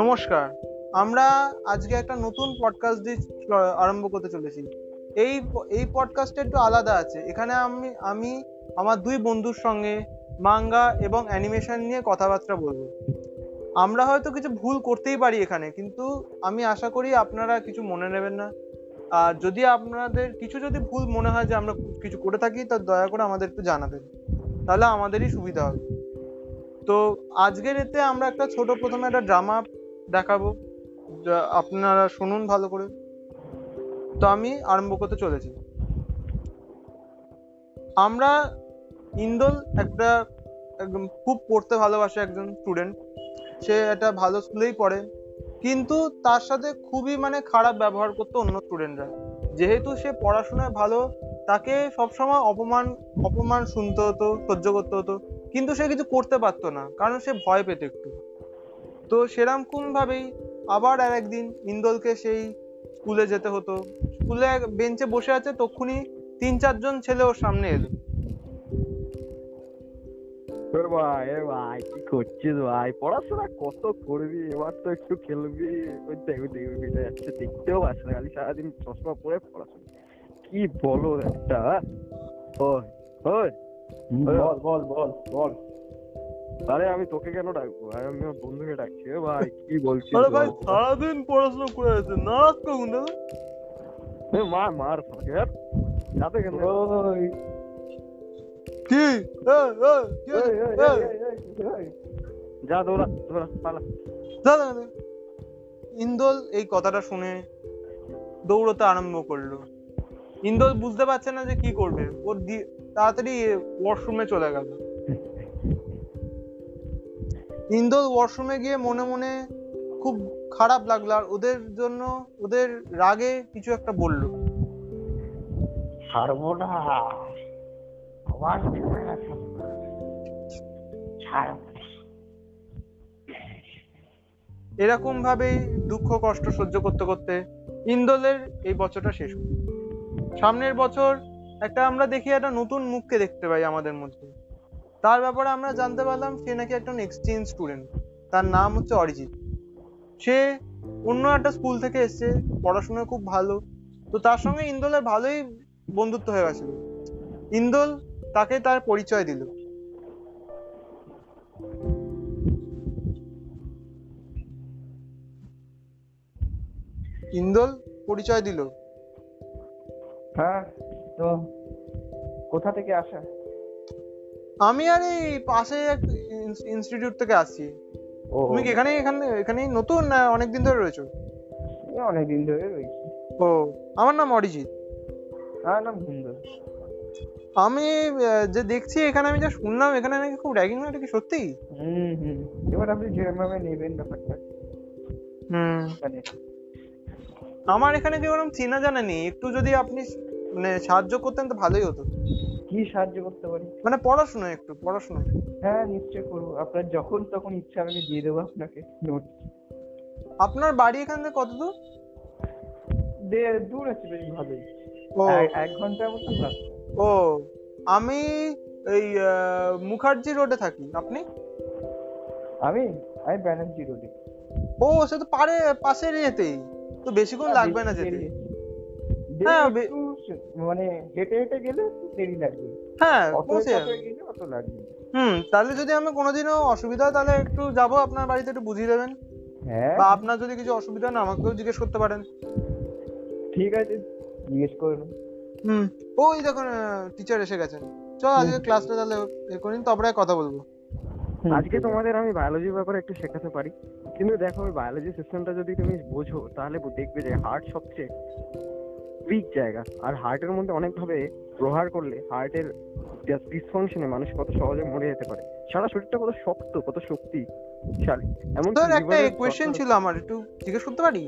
নমস্কার, আমরা আজকে একটা নতুন পডকাস্ট দিয়ে আরম্ভ করতে চলেছি। এই পডকাস্টটা একটু আলাদা আছে। এখানে আমি আমার দুই বন্ধুর সঙ্গে মাঙ্গা এবং অ্যানিমেশন নিয়ে কথাবার্তা বলবো। আমরা হয়তো কিছু ভুল করতেই পারি এখানে, কিন্তু আমি আশা করি আপনারা কিছু মনে নেবেন না। আর যদি আপনাদের যদি ভুল মনে হয় যে আমরা কিছু করে থাকি, তা দয়া করে আমাদের একটু জানাবেন, তাহলে আমাদেরই সুবিধা হবে। তো আজকের এতে আমরা একটা প্রথমে একটা ড্রামা দেখাবো, আপনারা শুনুন ভালো করে। তো আমি আরম্ভ করতে চলেছি। আমরা ইন্দোল একদম খুব পড়তে ভালোবাসে একজন স্টুডেন্ট, সে একটা ভালো স্কুলেই পড়ে, কিন্তু তার সাথে খুবই খারাপ ব্যবহার করতো অন্য স্টুডেন্টরা। যেহেতু সে পড়াশোনায় ভালো, তাকে সবসময় অপমান শুনতে হতো, সহ্য করতে হতো, কিন্তু সে কিছু করতে পারতো না, কারণ সে ভয় পেত একটু। তো সেরকমভাবেই আবার আর একদিন ইন্দোলকে সেই স্কুলে যেতে হতো। স্কুলে বেঞ্চে বসে আছে, তখনই 3-4 জন ছেলে ওর সামনে এলো। ভাই কি করছিস ভাই, পড়াশোনা কত করবি, এবার তো একটু খেলবি, দেখতেও পাচ্ছি না, খালি সারাদিন চশমা পরে পড়াশোনা কি বলো একটা। বল আরে আমি তোকে কেন ডাকবো, আমি আমার বন্ধুকে ডাকছি। ভাই কি বলছিস, সারাদিন পড়াশোনা করে আছে, নারাজ করুন মার যাতে কেন কি যা দৌড়া পালা। ইন্দোল এই কথাটা শুনে দৌড়তে আরম্ভ করলো। ইন্দোল বুঝতে পারছে না যে কি করবে, ও তাড়াতাড়ি ওয়াশরুমে চলে গেল। ইন্দোল ওয়াশরুমে গিয়ে মনে মনে খুব খারাপ লাগলো, আর ওদের জন্য ওদের রাগে কিছু একটা বললো। ছাড়বো না, আবার এরকম ভাবেই দুঃখ কষ্ট সহ্য করতে করতে ইন্দোলের এই বছরটা শেষ হলো। সামনের বছর আমরা দেখি একটা নতুন মুখকে দেখতে পাই আমাদের মধ্যে। তার ব্যাপারে আমরা জানতে পারলাম সে নাকি একটা এক্সচেঞ্জ স্টুডেন্ট, তার নাম হচ্ছে অরিজিৎ। সে অন্য একটা স্কুল থেকে এসছে, পড়াশোনা খুব ভালো, তো তার সঙ্গে ইন্দোলের ভালোই বন্ধুত্ব হয়ে গেছিল। ইন্দোল তাকে তার পরিচয় দিল। হ্যাঁ, তো কোথা থেকে আসা? আমি আর এই পাশে ইনস্টিটিউট থেকে আসছি। তুমি কি এখানে নতুন, না অনেকদিন ধরে রয়েছো? অনেকদিন ধরে রয়েছি। ও, আমার নাম অরিজিৎ। হ্যাঁ, নাম ইন্দোল। আমি যে দেখছি এখানে, আমি যা শুনলাম এখানে নাকি খুব র্যাগিং হয়, এটা কি সত্যি? এবার আপনি যেরকমভাবে নেবেন ব্যাপারটা। আমার এখানে কি ওরকম চেনা জানা নেই, একটু যদি আপনি সাহায্য করতেন তো ভালোই হতো। কি সাহায্য করতে পারি? পড়াশোনা, একটু পড়াশোনা। হ্যাঁ, নিশ্চয় করবো। আপনার যখন তখন ইচ্ছা আমি দিয়ে দেবো আপনাকে নোট। আপনার বাড়ি এখান থেকে কত দূর? দূর আছে, বেশ ভালোই, 1 ঘন্টার মতো রাস্তা। ও, আমি এই মুখার্জি রোডে থাকি। আপনি? আমি ব্যানার্জি রোডে। ও, সে তো পাশের এতেই তো, বেশিক্ষণ লাগবে না যেতে। হ্যাঁ, হেঁটে হেঁটে গেলে দেরি লাগবে। হ্যাঁ, অত লাগবে। তাহলে যদি আমি কোনোদিনও অসুবিধা হয় তাহলে একটু যাবো আপনার বাড়িতে, একটু বুঝিয়ে দেবেন। হ্যাঁ, বা আপনার যদি কিছু অসুবিধা না, আমাকেও জিজ্ঞেস করতে পারেন। ঠিক আছে, জিজ্ঞেস করবেন। ওই দেখুন টিচার এসে গেছেন, চল আজকে ক্লাসটা তাহলে করিন, তারপরে কথা বলবো। আজকে তোমাদের আমি বায়োলজির ব্যাপারে একটু শেখাতে পারি, কিন্তু দেখো ওই বায়োলজি সিস্টেমটা যদি তুমি বোঝো তাহলে দেখবে যে হার্ট সবচেয়ে উইক জায়গা, আর হার্টের মধ্যে অনেকভাবে প্রহার করলে হার্টের ডিসফাংশনে মানুষ কত সহজে মরে যেতে পারে, সারা শরীরটা কত শক্ত, কত শক্তিশালী। এমন একটা কোয়েশ্চেন ছিল আমার, একটু জিজ্ঞেস করতে পারি?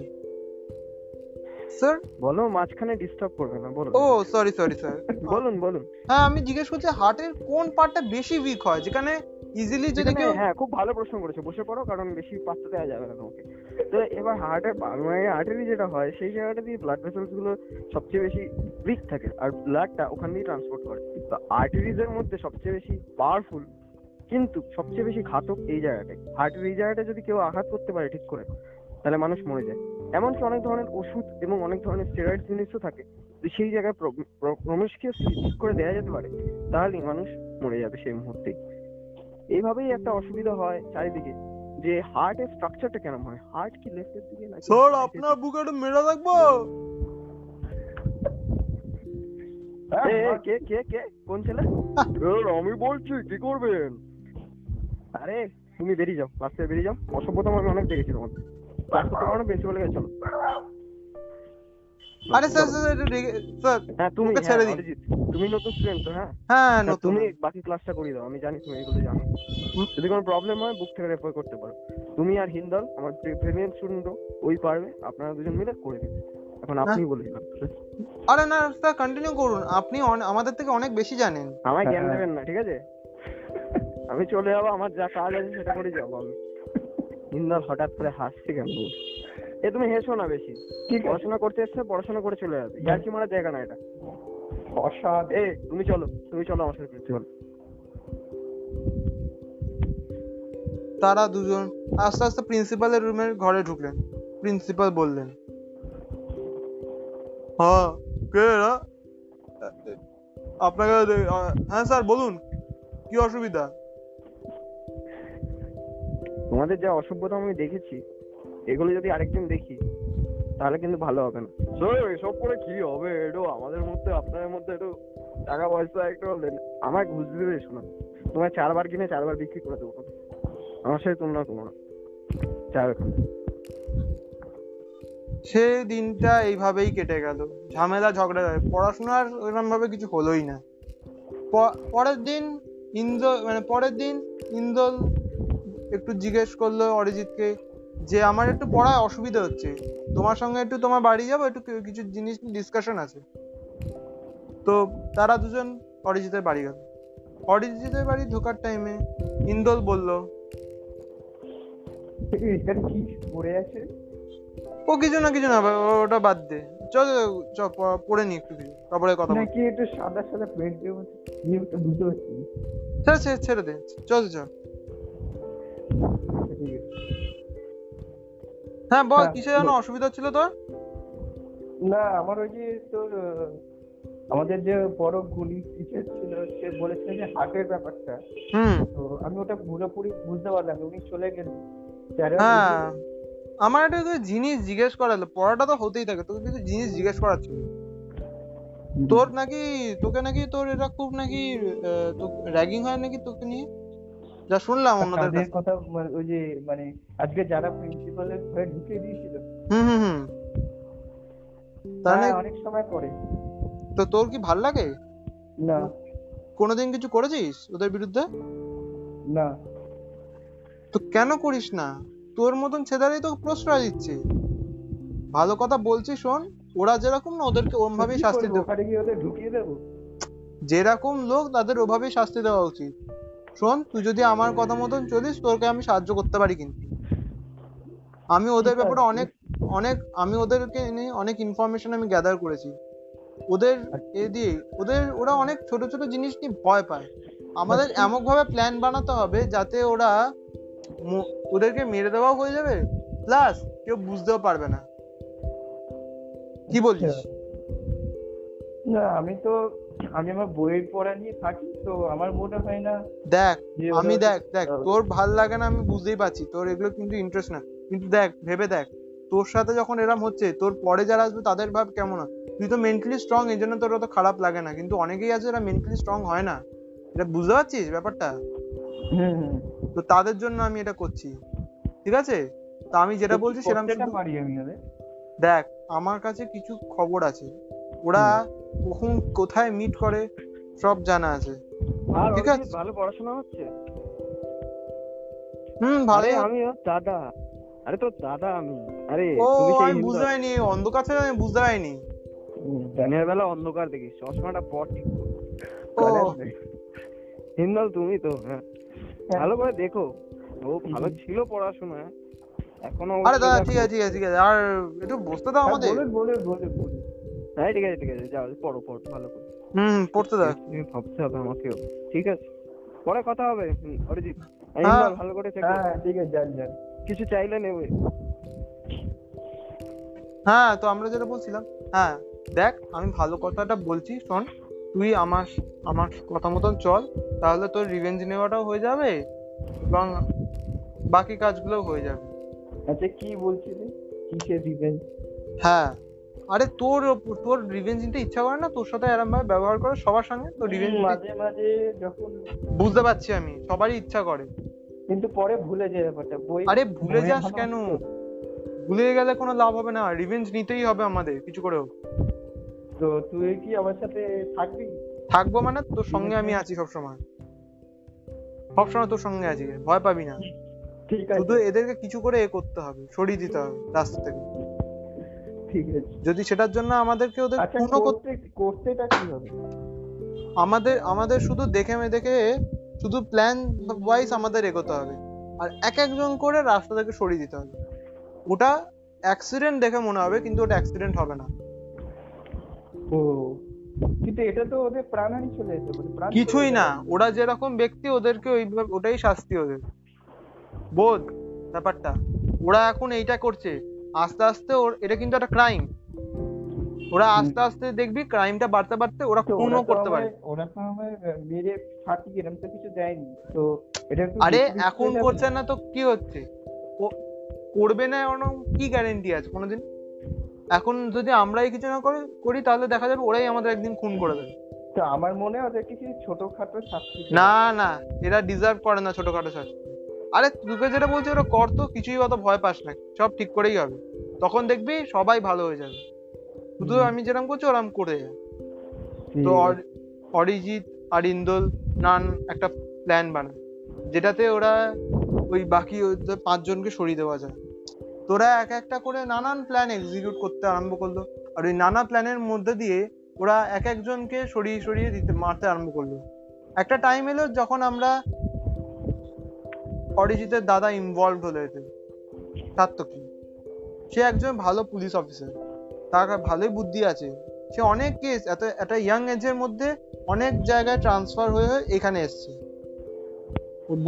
আমি জিজ্ঞেস করছি হার্টের কোন পার্টটা বেশি উইক হয়, যেখানে ইজিলি যদি কেউ। হ্যাঁ, খুব ভালো প্রশ্ন করেছো, বসে পড়ো, কারণ বেশি পাত্তা দেওয়া যাবে না তোমাকে। তো এবার হার্টের যেটা হয় সেই জায়গাটা দিয়ে ব্লাড ভেসেলস গুলো সবচেয়ে বেশি উইক থাকে, আর ব্লাডটা ওখান দিয়ে ট্রান্সপোর্ট করে। তো আর্টারিজের মধ্যে সবচেয়ে বেশি পাওয়ারফুল কিন্তু সবচেয়ে বেশি ঘাতক এই জায়গাটায়, হার্টের এই জায়গাটা যদি কেউ আঘাত করতে পারে ঠিক করে তাহলে মানুষ মরে যায়। এমনকি অনেক ধরনের ওষুধ এবং অনেক ধরনের স্টেরয়েড জিনিসও থাকে, যে সেই জায়গায় প্রবেশকে ঠিক করে দেওয়া যেতে পারে তাহলে মানুষ মরে যাবে সেই মুহূর্তে। এইভাবেই একটা অসুবিধা হয় চারিদিকে, যে হার্টের স্ট্রাকচারটা কেমন হয়, হার্ট কি লেফটের দিকে নাকি স্যার আপনার বুকে একটু মেলা রাখবো? কে কে কে কোন ছেলে? আমি বলছি কি করবেন। আরে তুমি বেরিয়ে যাও, রাস্তায় বেরিয়ে যাও, অসভ্যতা আমি অনেক দেখেছি তোমাদের। আপনারা দুজন মিলে করে দিন, এখন আপনি বলে দিলাম। আরে না স্যার কন্টিনিউ করুন, আপনি আমাদের থেকে অনেক বেশি জানেন। আমায় জ্ঞান দেবেন না, ঠিক আছে? আমি চলে যাবো, আমার যা কাজ আছে সেটা করে যাবো আমি। হিন্দল হঠাৎ করে হাসছে কেন? এ তুমি হেসো না বেশি, পড়াশোনা করতে এসছে, পড়াশোনা করে চলে যাবে, আর কি মারা জায়গা না এটা। এ তুমি চলো, তুমি চলো আমার সাথে, চলো। তারা দুজন আস্তে আস্তে প্রিন্সিপালের রুমের ঘরে ঢুকলেন। প্রিন্সিপাল বললেন, হ্যাঁ কে আপনাকে? হ্যাঁ স্যার বলুন, কি অসুবিধা? তোমাদের যা অসভ্যতা আমি দেখেছি, এগুলো যদি আরেকজন দেখি তাহলে কিন্তু ভালো হবে না। এসব করে কি হবে? এটা আমাদের মধ্যে আপনাদের মধ্যে একটু টাকা পয়সা একটু আমার ঘুষ দিতে এসো না, তোমার 4 বার কিনে 4 বার বিক্রি করে দেবো, আমার সাথে তুলনা করবো না। সেই দিনটা এইভাবেই কেটে গেল, ঝামেলা ঝগড়া, পড়াশোনার ওরকম ভাবে কিছু হলোই না। পরের দিন ইন্দোল একটু জিজ্ঞেস করলো অরিজিৎকে যে আমার একটু পড়ায় অসুবিধা হচ্ছে, তোমার সঙ্গে একটু তোমার বাড়ি যাবো, একটু কিছু জিনিস ডিসকাশন আছে। তো তারা দুজন অরিজিতের বাড়ি গেল। অরিজিতের বাড়ি ঢোকার টাইমে ইন্দোল বলল, কি পড়ে আছে? ও কিছু না কিছু না, ওটা বাদ দে, চল চল পড়ে নি একটু, তারপরে কথা বলি। কি একটু সাদা সাদা প্লেট দিয়ে বুঝতে পারছি, চল ছেড়ে দে, চল চল। হ্যাঁ বল, কিসে যেন অসুবিধা হচ্ছিল তোর? না আমার ওই যে তোর আমাদের যে বড় গুলি টিচার ছিল, সে বলেছিল যে হার্টের ব্যাপারটা, তো আমি ওটা পুরোপুরি বুঝতে পারলাম, উনি চলে গেলেন। হ্যাঁ আমার একটা জিনিস জিজ্ঞেস করালো, পড়াটা তো হতেই থাকে, তোকে কিছু জিনিস জিজ্ঞেস করার ছিল তোর নাকি, তোকে নাকি তোর এটা খুব নাকি র্যাগিং হয় নাকি তোকে নিয়ে, যা শুনলাম ওনাদের কথা। ওই যে মানে আজকে যারা প্রিন্সিপালের ঘরে ঢুকে দিয়েছিল, তাহলে অনেক সময় করে তো তোর কি ভালো লাগে না? কোনোদিন কিছু করেছিস ওদের বিরুদ্ধে? না। তো কেন করিস না? তোর মতন ছেদারাই তো প্রশ্রয় দিচ্ছে, ভালো কথা বলছি শোন, ওরা যেরকম না ওদেরকে ওরকমভাবেই শাস্তি দেবো, ঢুকিয়ে দেবো, যেরকম লোক তাদের ওভাবেই শাস্তি দেওয়া উচিত। শোন তুই যদি আমার কথা মতন চলিস, তোরকে আমি সাহায্য করতে পারি, কিন্তু আমি ওদের ব্যাপারে অনেক অনেক আমি ওদেরকে নিয়ে অনেক ইনফরমেশন আমি গ্যাদার করেছি ওদের এ দিয়ে। ওরা অনেক ছোট ছোট জিনিস নিয়ে ভয় পায়, আমাদের এমনভাবে প্ল্যান বানাতে হবে যাতে ওদেরকে মেরে দেওয়া হয়ে যাবে, প্লাস কেউ বুঝতেও পারবে না। কি বলছিস? না আমি আমার বইয়ের পড়া নিয়ে থাকি, তো আমার মনে হয় না। দেখ আমি দেখ তোর ভাল লাগে না আমি বুঝতেই পারছি, তোর এগুলো কিন্তু ইন্টারেস্ট না, কিন্তু দেখ ভেবে দেখ তোর সাথে যখন এরকম হচ্ছে, তোর পরে যারা আসবে তাদের ভাব কেমন হয়। তুই তো মেন্টালি স্ট্রং, এই জন্য তোর অত খারাপ লাগে না, কিন্তু অনেকেই আছে এরা মেন্টালি স্ট্রং হয় না, এটা বুঝতে পারছিস ব্যাপারটা? তো তাদের জন্য আমি এটা করছি, ঠিক আছে? তো আমি যেটা বলছি সেরকম দেখ, আমার কাছে কিছু খবর আছে, ওরা কখন কোথায় মিট করে সব জানা আছে। ঠিক আছে, ভালো পড়াশোনা হচ্ছে? ভালোই। আমিও দাদা, আরে তোর দাদা আমি। আরে তুমি সেই বুঝাইনি, অন্ধকার ছিল আমি বুঝাইনি, দিনের বেলা অন্ধকার দেখিস, চশমাটা পর ঠিক করে। হিন্দল তুমি তো ভালো করে দেখো, ও ভালো ছিল পড়াশোনা এখনো। আরে দাদা ঠিক আছে ঠিক আছে ঠিক আছে, আর একটু বসতে দাও আমাদের। বলে বলে বলে হ্যাঁ ঠিক আছে ঠিক আছে, যাও পড়ো পড়ো ভালো করে, পড়তে দাও, ভাবতে হবে আমাকেও। ঠিক আছে। পরে কথা হবে অরিজিৎ, ভালো করে থেকে। হ্যাঁ ঠিক আছে, যান যান, কিছু চাইলে নেবে। হ্যাঁ তো আমরা যেটা বলছিলাম, হ্যাঁ দেখ আমি ভালো কথাটা বলছি, শোন তুই আমার আমার কথা মতন চল, তাহলে তোর রিভেঞ্জ নেওয়াটাও হয়ে যাবে এবং বাকি কাজগুলোও হয়ে যাবে। আচ্ছা কি বলছিলি, কিসের রিভেঞ্জ? হ্যাঁ আরে তোর তোর রিভেঞ্জ নিতে ইচ্ছা করে না তোর সাথে এরকম ভাবে ব্যবহার করে সবার সঙ্গে, তো রিভেঞ্জ মাঝে মাঝে যখন বুঝতে পারছি আমি সবারই ইচ্ছা করে, কিন্তু পরে ভুলে যায় ব্যাপারটা। আরে ভুলে যাস কেন, ভুলে গেলে কোনো লাভ হবে না, রিভেঞ্জ নিতেই হবে আমাদের কিছু করে হোক। তো তুই কি আমার সাথে থাকবি? থাকবো মানে তোর সঙ্গে আমি আছি সবসময়, সবসময় তোর সঙ্গে আছি, ভয় পাবি না। ঠিক আছে, শুধু এদেরকে কিছু করে এ করতে হবে, সরিয়ে দিতে হবে রাস্তা থেকে। ঠিক আছে, যদি সেটার জন্য আমাদেরকে ওদের পূর্ণ করতে করতেটা কি হবে, আমাদের আমাদের শুধু দেখে দেখে শুধু প্ল্যান ওয়াইজ আমাদের এগোতে হবে, আর এক একজন করে রাস্তা থেকে সরিয়ে দিতে হবে। ওটা অ্যাক্সিডেন্ট দেখে মনে হবে কিন্তু ওটা অ্যাক্সিডেন্ট হবে না। ও কিন্তু এটা তো ওদের প্রাণহানি চলে যেতে পারে, কিছুই না, ওরা যেরকম ব্যক্তি ওদেরকে ওইভাবে ওটাই শাস্তি ওদের, বোধ ব্যাপারটা। ওরা এখন এইটা করছে আস্তে আস্তে, ওর এটা কিন্তু একটা ক্রাইম, ওরা আস্তে আস্তে দেখবি ক্রাইমটা বাড়তে বাড়তে ওরা খুনও করতে পারে। ওরা তো আমাদের মেরে ফাটিয়ে এরকম তো কিছু দেয়নি, তো এটা আরে এখন করছে না তো কি হচ্ছে, করবে না ওরকম কি গ্যারান্টি আছে কোনোদিন? এখন যদি আমরাই কিছু না করি তাহলে দেখা যাবে ওরাই আমাদের একদিন খুন করে দেবে। তো আমার মনে হয় ওদের কিছু ছোটখাটো শাস্তি, না না এরা ডিজার্ভ করে না ছোটখাটো শাস্তি। আরে তোকে যেটা বলছি ওরা কর, তো কিছুই অত ভয় পাস না, সব ঠিক করেই হবে, তখন দেখবি সবাই ভালো হয়ে যাবে। শুধু আমি যেরকম করছি ওরকম করে যাবে। তো অরিজিৎ আর ইন্দোল নান একটা প্ল্যান বানায় যেটাতে ওরা ওই বাকি পাঁচজনকে সরিয়ে দেওয়া যায়। তোরা এক একটা করে নানান প্ল্যান এক্সিকিউট করতে আরম্ভ করলো, আর ওই নানা প্ল্যানের মধ্যে দিয়ে ওরা এক একজনকে সরিয়ে সরিয়ে দিতে মারতে আরম্ভ করলো। একটা টাইম এলো যখন আমরা অরিজিতের দাদা ইনভলভ হলো এতে, সার্থকী। সে একজন ভালো পুলিশ অফিসার, তার ভালোই বুদ্ধি আছে, সে অনেক কেস এত একটা ইয়াং এজের মধ্যে অনেক জায়গায় ট্রান্সফার হয়ে এখানে এসছে,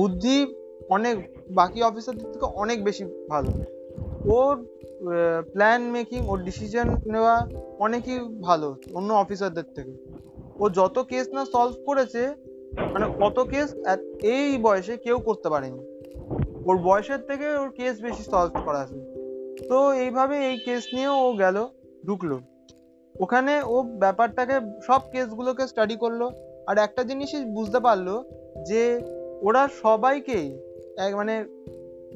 বুদ্ধি অনেক বাকি অফিসারদের থেকে অনেক বেশি ভালো, ওর প্ল্যান মেকিং ওর ডিসিশন নেওয়া অনেকই ভালো অন্য অফিসারদের থেকে। ও যত কেস না সলভ করেছে মানে কত কেস এই বয়সে কেউ করতে পারেনি, ওর বয়সের থেকে ওর কেস বেশি সলভ করা আছে। তো এইভাবে এই কেস নিয়ে ও গেল, ঢুকলো ওখানে, ও ব্যাপারটাকে সব কেসগুলোকে স্টাডি করলো। আর একটা জিনিসই বুঝতে পারলো যে ওরা সবাইকেই মানে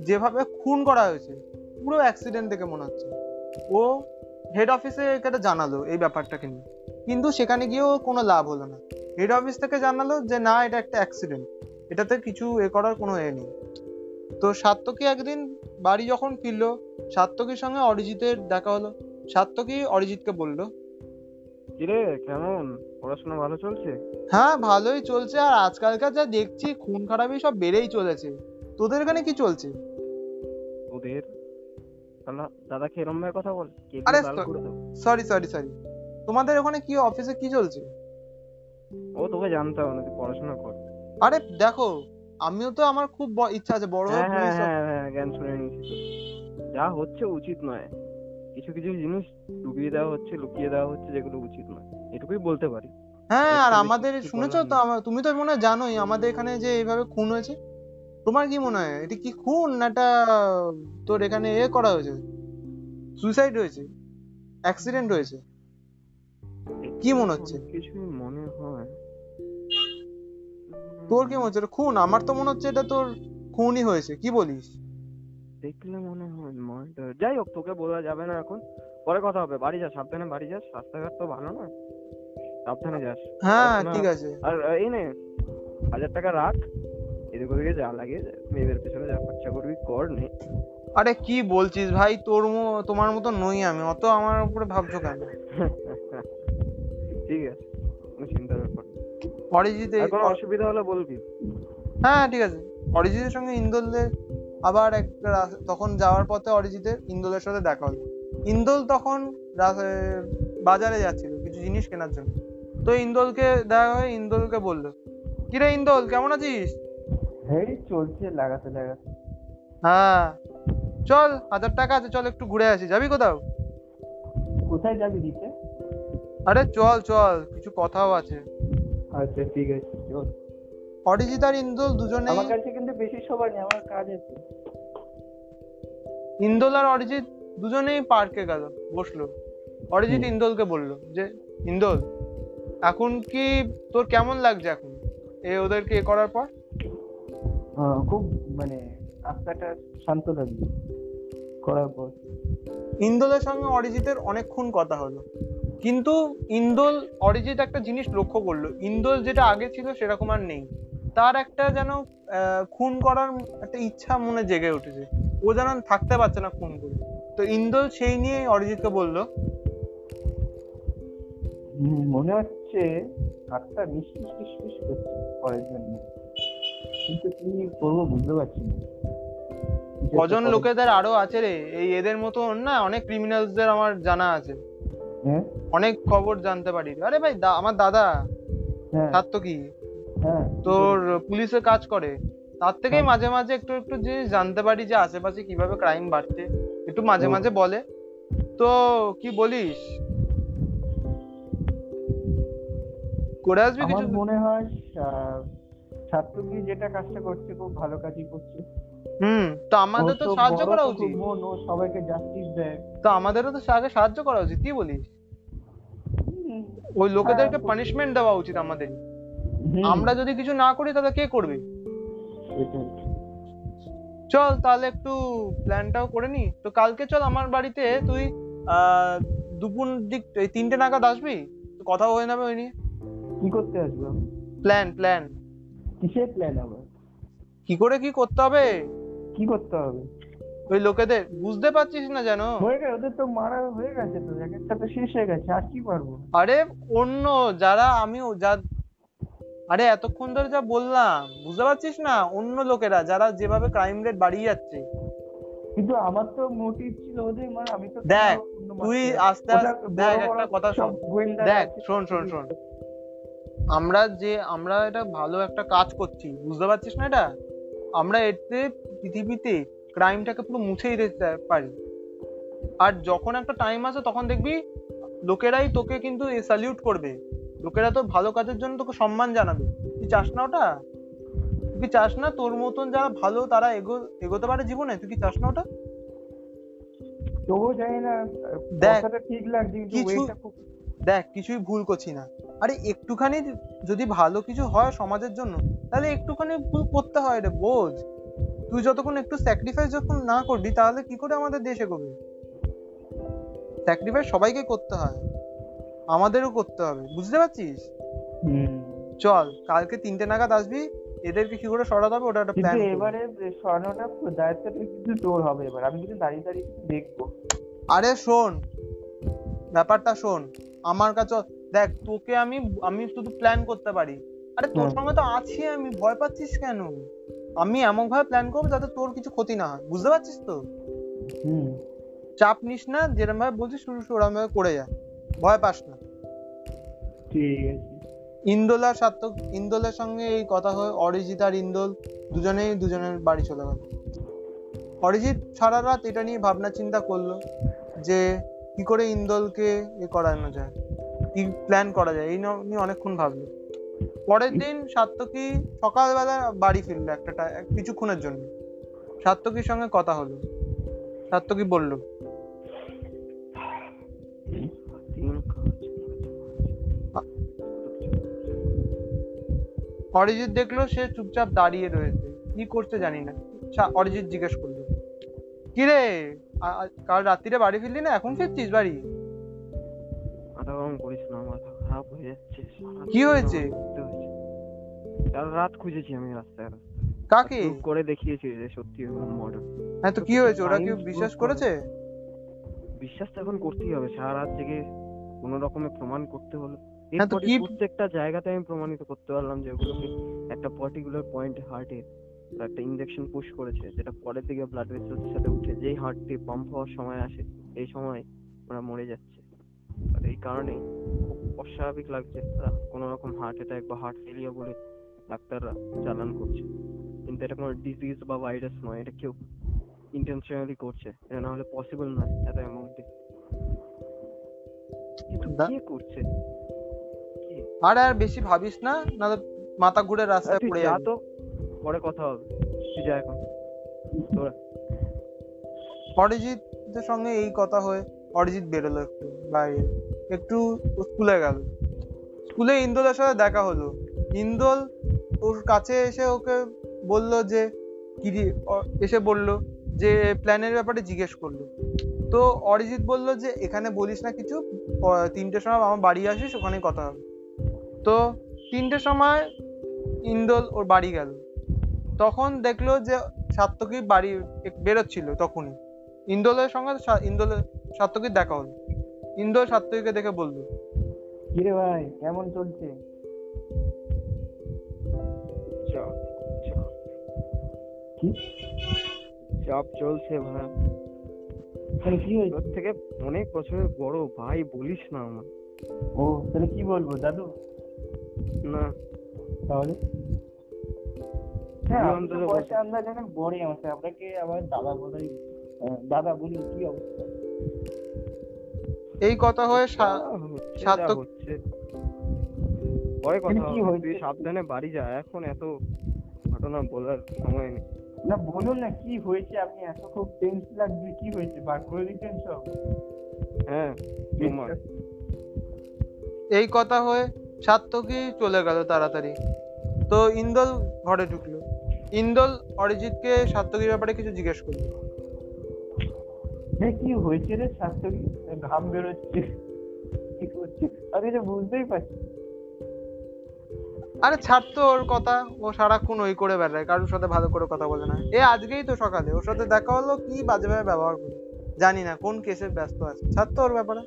যেভাবে খুন করা হয়েছে পুরো অ্যাক্সিডেন্ট থেকে মনে হচ্ছে। ও হেড অফিসে এটা জানালো এই ব্যাপারটাকে নিয়ে, কিন্তু সেখানে গিয়েও কোনো লাভ হলো না। হেড অফিস থেকে জানালো যে না এটা একটা অ্যাক্সিডেন্ট, এটাতে কিছু করার কোনো নেই। তো সার্থকী একদিন বাড়ি যখন ফিরলো, সার্থকীর সঙ্গে অরিজিতের দেখা হলো। সার্থকী অরিজিৎকে বললো, কিরে কেমন, পড়াশোনা ভালো চলছে? হ্যাঁ ভালোই চলছে, আর আজকালকার যা দেখছি খুন খারাপি সব বেড়েই চলেছে, তোদের এখানে কি চলছে? ওদের দাদা খেরম ভাই কথা বল। আরে সরি সরি সরি, তোমাদের ওখানে কি অফিসে কি চলছে? ও তোকে জানতে হবে না, তুই পড়াশোনা কর। আরে দেখো আমিও তো আমার খুব ইচ্ছা আছে বড় হয়ে পুলিশ। হ্যাঁ জ্ঞান শুনে নিয়েছি, যা হচ্ছে উচিত নয়, কিছু কিছু জিনিস ডুবিয়ে দেওয়া হচ্ছে, লুকিয়ে দেওয়া হচ্ছে, যেগুলো উচিত নয়, এটুকুই বলতে পারি। হ্যাঁ আর আমাদের শুনেছো তো, তুমি তো মনে হয় জানোই আমাদের এখানে যে এইভাবে খুন হয়েছে, তোমার কি মনে হয় এটা কি খুন না এটা তোর এখানে করা হয়েছে, সুইসাইড হয়েছে, অ্যাক্সিডেন্ট হয়েছে, কি মনে হচ্ছে? কিছু মনে হয় তোর কি মনে হচ্ছে এটা খুন? আমার তো মনে হচ্ছে এটা তোর খুনই হয়েছে, কি বলিস? দেখলে মনে হয় মার্ডার। যাই হোক তোকে বলা যাবে না এখন, পরে কথা হবে, বাড়ি যা, সাবধানে বাড়ি যাস, রাস্তাঘাট তো ভালো না, সাবধানে যাস। হ্যাঁ ঠিক আছে, আর এই নে 1000 টাকা রাখ, এদিক ওদিকে যা লাগে মেয়েদের পেছনে যা খরচা করবি কর নে। আরে কি বলছিস ভাই, তোমার মতো নই আমি, অত আমার উপরে ভাবছো কেন? ঠিক আছে কোনো চিন্তা কর, অরিজিতে কোনো অসুবিধা হলে বলবি। হ্যাঁ ঠিক আছে, অরিজিতের সঙ্গে ইন্দোলের আবার একটা তখন যাওয়ার পথে অরিজিতের ইন্দোলের সাথে দেখা হলো। ইন্দোল তখন বাজারে যাচ্ছিল কিছু জিনিস কেনার জন্য, তো ইন্দোলকে দেখা হয়ে ইন্দোলকে বললো, কিরে ইন্দোল, কেমন আছিস? এই চলছে লাগাতে লাগাতে। হ্যাঁ চল, 1000 টাকা আছে, চল একটু ঘুরে আসি। যাবি কোথাও? কোথায় যাবি দিতে? আরে চল চল, কিছু কথাও আছে। আচ্ছা ঠিক আছে চল। অরিজিৎ আর ইন্দোল দুজনে। আমার কাছে কিন্তু বেশি সময় নেই, আমার কাজ আছে। ইন্দোল আর অরিজিৎ দুজনেই পার্কে গেল, বসলো। অরিজিৎ ইন্দোলকে বললো যে ইন্দোল, এখন কি তোর কেমন লাগছে এখন ওদেরকে এ করার পর? খুব মানে আত্মাটা শান্ত লাগছে করার পর। ইন্দোলের সঙ্গে অরিজিতের অনেকক্ষণ কথা হলো, কিন্তু ইন্দোল অরিজিৎ একটা জিনিস লক্ষ্য করলো, ইন্দোল যেটা আগে ছিল সেরকম আর নেই। তার একটা যেন খুন করার একটা ইচ্ছা মনে জেগে উঠেছে, ও যেন থাকতে পারছে না খুন করে। তো ইন্দোল সেই নিয়ে অরিজিৎকে বললো, মনে হচ্ছে হাতটা মিশমিশ মিশমিশ করছে পরের জন্য, কিন্তু কি করবো বুঝতে পারছি না। কজন লোকেদের আরো আছে রে এই এদের মতন, না অনেক ক্রিমিনালসদের আমার জানা আছে, অনেক খবর জানতে পারি। আরে ভাই আমার দাদা তার তো কি তোর পুলিশে কাজ করে, তার থেকে মাঝে মাঝে একটু একটু জিনিস জানতে পারি যে আশেপাশে কিভাবে ক্রাইম বাড়ছে একটু মাঝে মাঝে বলে। তো কি বলিস, করে আসবি? কিছু মনে হয় ছাত্র কি যেটা কাজটা করছে খুব ভালো কাজই করছে। তো আমাদের তো সাহায্য করা উচিত, সবাইকে জাস্টিস দেয়, তো আমাদেরও তো আগে সাহায্য করা উচিত। কি বলিস? ওই লোকেদেরকে পানিশমেন্ট দেওয়া উচিত আমাদের। আমরা যদি কিছু না করি তাহলে কে করবে? চল তাহলে একটু প্ল্যানটাও করে নি। তো কালকে চল আমার বাড়িতে, তুই দুপুর দিক 3টে নাগাদ আসবি, কথা হয়ে যাবে ওই নিয়ে। কি করতে আসবো? প্ল্যান। প্ল্যান কিসের প্ল্যান? আবার কি করে কি করতে হবে? কি করতে হবে ওই লোকেদের বুঝতে পারছিস না যেন? ওদের তো মারা হয়ে গেছে, তো একটা তো শেষ হয়ে গেছে, আর কি পারবো? আরে অন্য যারা আমি যা আরে এতক্ষণ ধরে যা বললাম বুঝতে পারছিস না? অন্য লোকেরা যারা যেভাবে ক্রাইম রেট বাড়িয়ে যাচ্ছে, কিন্তু আমার তো মোটিভ ছিল ওদের মানে আমি তো দেখ তুই আস্তে আস্তে দেখ একটা কথা শোন, দেখ শোন শোন শোন, আমরা এটা ভালো একটা কাজ করছি বুঝতে পারছিস না? এটা আমরা এতে পৃথিবীতে ক্রাইমটাকে পুরো মুছেই দিতে পারি। আর যখন একটা টাইম আসে তখন দেখবি লোকেরাই তোকে কিন্তু স্যালুট করবে, লোকেরা তোর ভালো কাজের জন্য তোকে সম্মান জানাবে। তুই চাস না ওটা? তুই কি চাস না তোর মতন যারা ভালো তারা এগোতে পারে জীবনে? তুই কি চাস না ওটা? তবুও জানি না কথাটা ঠিক লাগছে, দেখ কিছুই ভুল করছি না। আরে একটুখানি যদি ভালো কিছু হয় সমাজের জন্য তাহলে একটুখানি ভুল করতে হয় রে, বোঝ। তুই যতক্ষণ একটু স্যাক্রিফাইস যখন না করবি তাহলে কি করে আমাদের দেশে করবি? স্যাক্রিফাইস সবাইকে করতে হয়, আমাদেরও করতে হবে, বুঝতে পারছিস? চল কালকে 3টে নাগাদ আসবি, এদেরকে কি করে সরাতে হবে ওটা একটা প্ল্যান। এবারে সরানোটা দায়িত্ব কিন্তু তোর হবে, এবার আমি কিন্তু দাঁড়িয়ে দাঁড়িয়ে দেখবো। আরে শোন ব্যাপারটা শোন, আমার কাছে দেখ তোকে আমি শুধু প্ল্যান করতে পারি, আরে তোর সঙ্গে তো আছি আমি, ভয় পাচ্ছিস কেন? আমি এমন ভাবে প্ল্যান করবো যাতে তোর কিছু ক্ষতি না হয়, বুঝতে পারছিস তো? চাপ নিস না, যেরকম ভাবে বলছিস শুরু সেরকম ভাবে করে যা, ভয় পাস না। ঠিক আছে। ইন্দোলার সার্থক ইন্দোলের সঙ্গে এই কথা হয়, অরিজিৎ আর ইন্দোল দুজনেই দুজনের বাড়ি চলে গেল। অরিজিৎ সারা রাত এটা নিয়ে ভাবনা চিন্তা করলো যে কি করে ইন্দোলকে করানো যায়, কি প্ল্যান করা যায়, এই নিয়ে অনেকক্ষণ ভাবলো। পরের দিন সার্থকী সকালবেলা বাড়ি ফিরলো একটা কিছুক্ষণের জন্য। সার্থকীর সঙ্গে কথা হলো, সার্থকী বলল, অরিজিৎ দেখলো সে চুপচাপ দাঁড়িয়ে রয়েছে, কি করছে জানি না। অরিজিৎ জিজ্ঞেস করলো, কিরে কাল রাত্রিরে বাড়ি ফিরলি না, এখন ফিরছিস বাড়ি? কি হয়েছে? কাল রাত খুঁজেছি আমি রাস্তায় রাস্তায়, কাকে করে দেখিয়েছি যে সত্যি মর্ডার। হ্যাঁ তো কি হয়েছে, ওরা কি বিশ্বাস করেছে? বিশ্বাস তো এখন করতেই হবে, সারা রাত জেগে কোন রকমে প্রমাণ করতে হলো। প্রত্যেকটা জায়গাতে আমি প্রমাণিত করতে পারলাম যে ওগুলোকে একটা পার্টিকুলার পয়েন্ট হার্টে একটা ইনজেকশন পুশ করেছে, যেটা পরের দিকে ব্লাড ভেসেলসের সাথে উঠে যেই হার্টটি পাম্প হওয়ার সময় আসে এই সময় ওরা মরে যাচ্ছে। আর এই কারণে খুব অস্বাভাবিক লাগছে, কোনো রকম হার্ট অ্যাটাক বা হার্ট ফেলিয়ার বলে ডাক্তাররা চালান করছে, কিন্তু এটা কোনো ডিজিজ বা ভাইরাস নয়, এটা কেউ ইন্টেনশনালি করছে, এটা না হলে পসিবল নয় এত অ্যামাউন্টে। কিন্তু কে করছে? আর আর বেশি ভাবিস না, নালে মাথা ঘুরে রাস্তায় পড়ে যাবি। তো পরে কথা হবে, তুই যা এখন। তোরা অরিজিতের সঙ্গে এই কথা হয়, অরিজিৎ বেরোলো একটু বাইরে, একটু স্কুলে গেল, স্কুলে ইন্দোলের সাথে দেখা হলো। ইন্দোল ওর কাছে এসে ওকে বললো যে কি, এসে বললো যে প্ল্যানের ব্যাপারে জিজ্ঞেস করলো। তো অরিজিৎ বললো যে এখানে বলিস না কিছু, 3টের সময় আমার বাড়ি আসিস, ওখানে কথা হবে। তো 3টের সময় ইন্দোল ওর বাড়ি গেল, তখন দেখলো যে সাত্তকী বাড়ি বেরোচ্ছিল। তখনই ইন্দোলের সঙ্গে সাত্তকীর দেখা হলো। ইন্দোল সাত্তকীকে দেখে বললো, কিরে ভাই কেমন চলছে? চাপ চলছে ভাই, মানে কি হয়েছে? ওর থেকে অনেক বছরের বড় ভাই, বলিস না আমার। ও তাহলে কি বলবো, দাদু? না তাহলে হ্যাঁ, আন্দাজ অনেক বড়ই আছে, আপনাকে আমার দাদা বলেই। দাদা বলি কি অবস্থা? এই কথা হয়ে সার্থক হচ্ছে, পরে কথা হবে। তুই সাবধানে বাড়ি যা, এখন এত ঘটনা বলার সময় নেই। না বলুন না কি হয়েছে, আপনি এত খুব টেনশন লাগবে, কি হয়েছে বার করে দিতেন সব। হ্যাঁ তোমার এই কথা হয়ে সার্থকই চলে গেল তাড়াতাড়ি। তো ইন্দোল ঘরে ঢুকলো। ইন্দোল অরিজিৎকে সার্থকীর ব্যাপারে কিছু জিজ্ঞেস করলো। কি হয়েছে রে সার্থকী, ঘাম বেরোচ্ছে, কি হচ্ছে? আরে এটা বুঝতেই পারছি। আরে ছাড় তো ওর কথা, ও সারাক্ষণ ওই করে বেড়ায়, কারোর সাথে ভালো করে কথা বলে না। এ আজকেই তো সকালে ওর সাথে দেখা হলো, কি বাজে ভাবে ব্যবহার করে, জানি না কোন কেসে ব্যস্ত আছে। ছাড় তো ওর ব্যাপারে।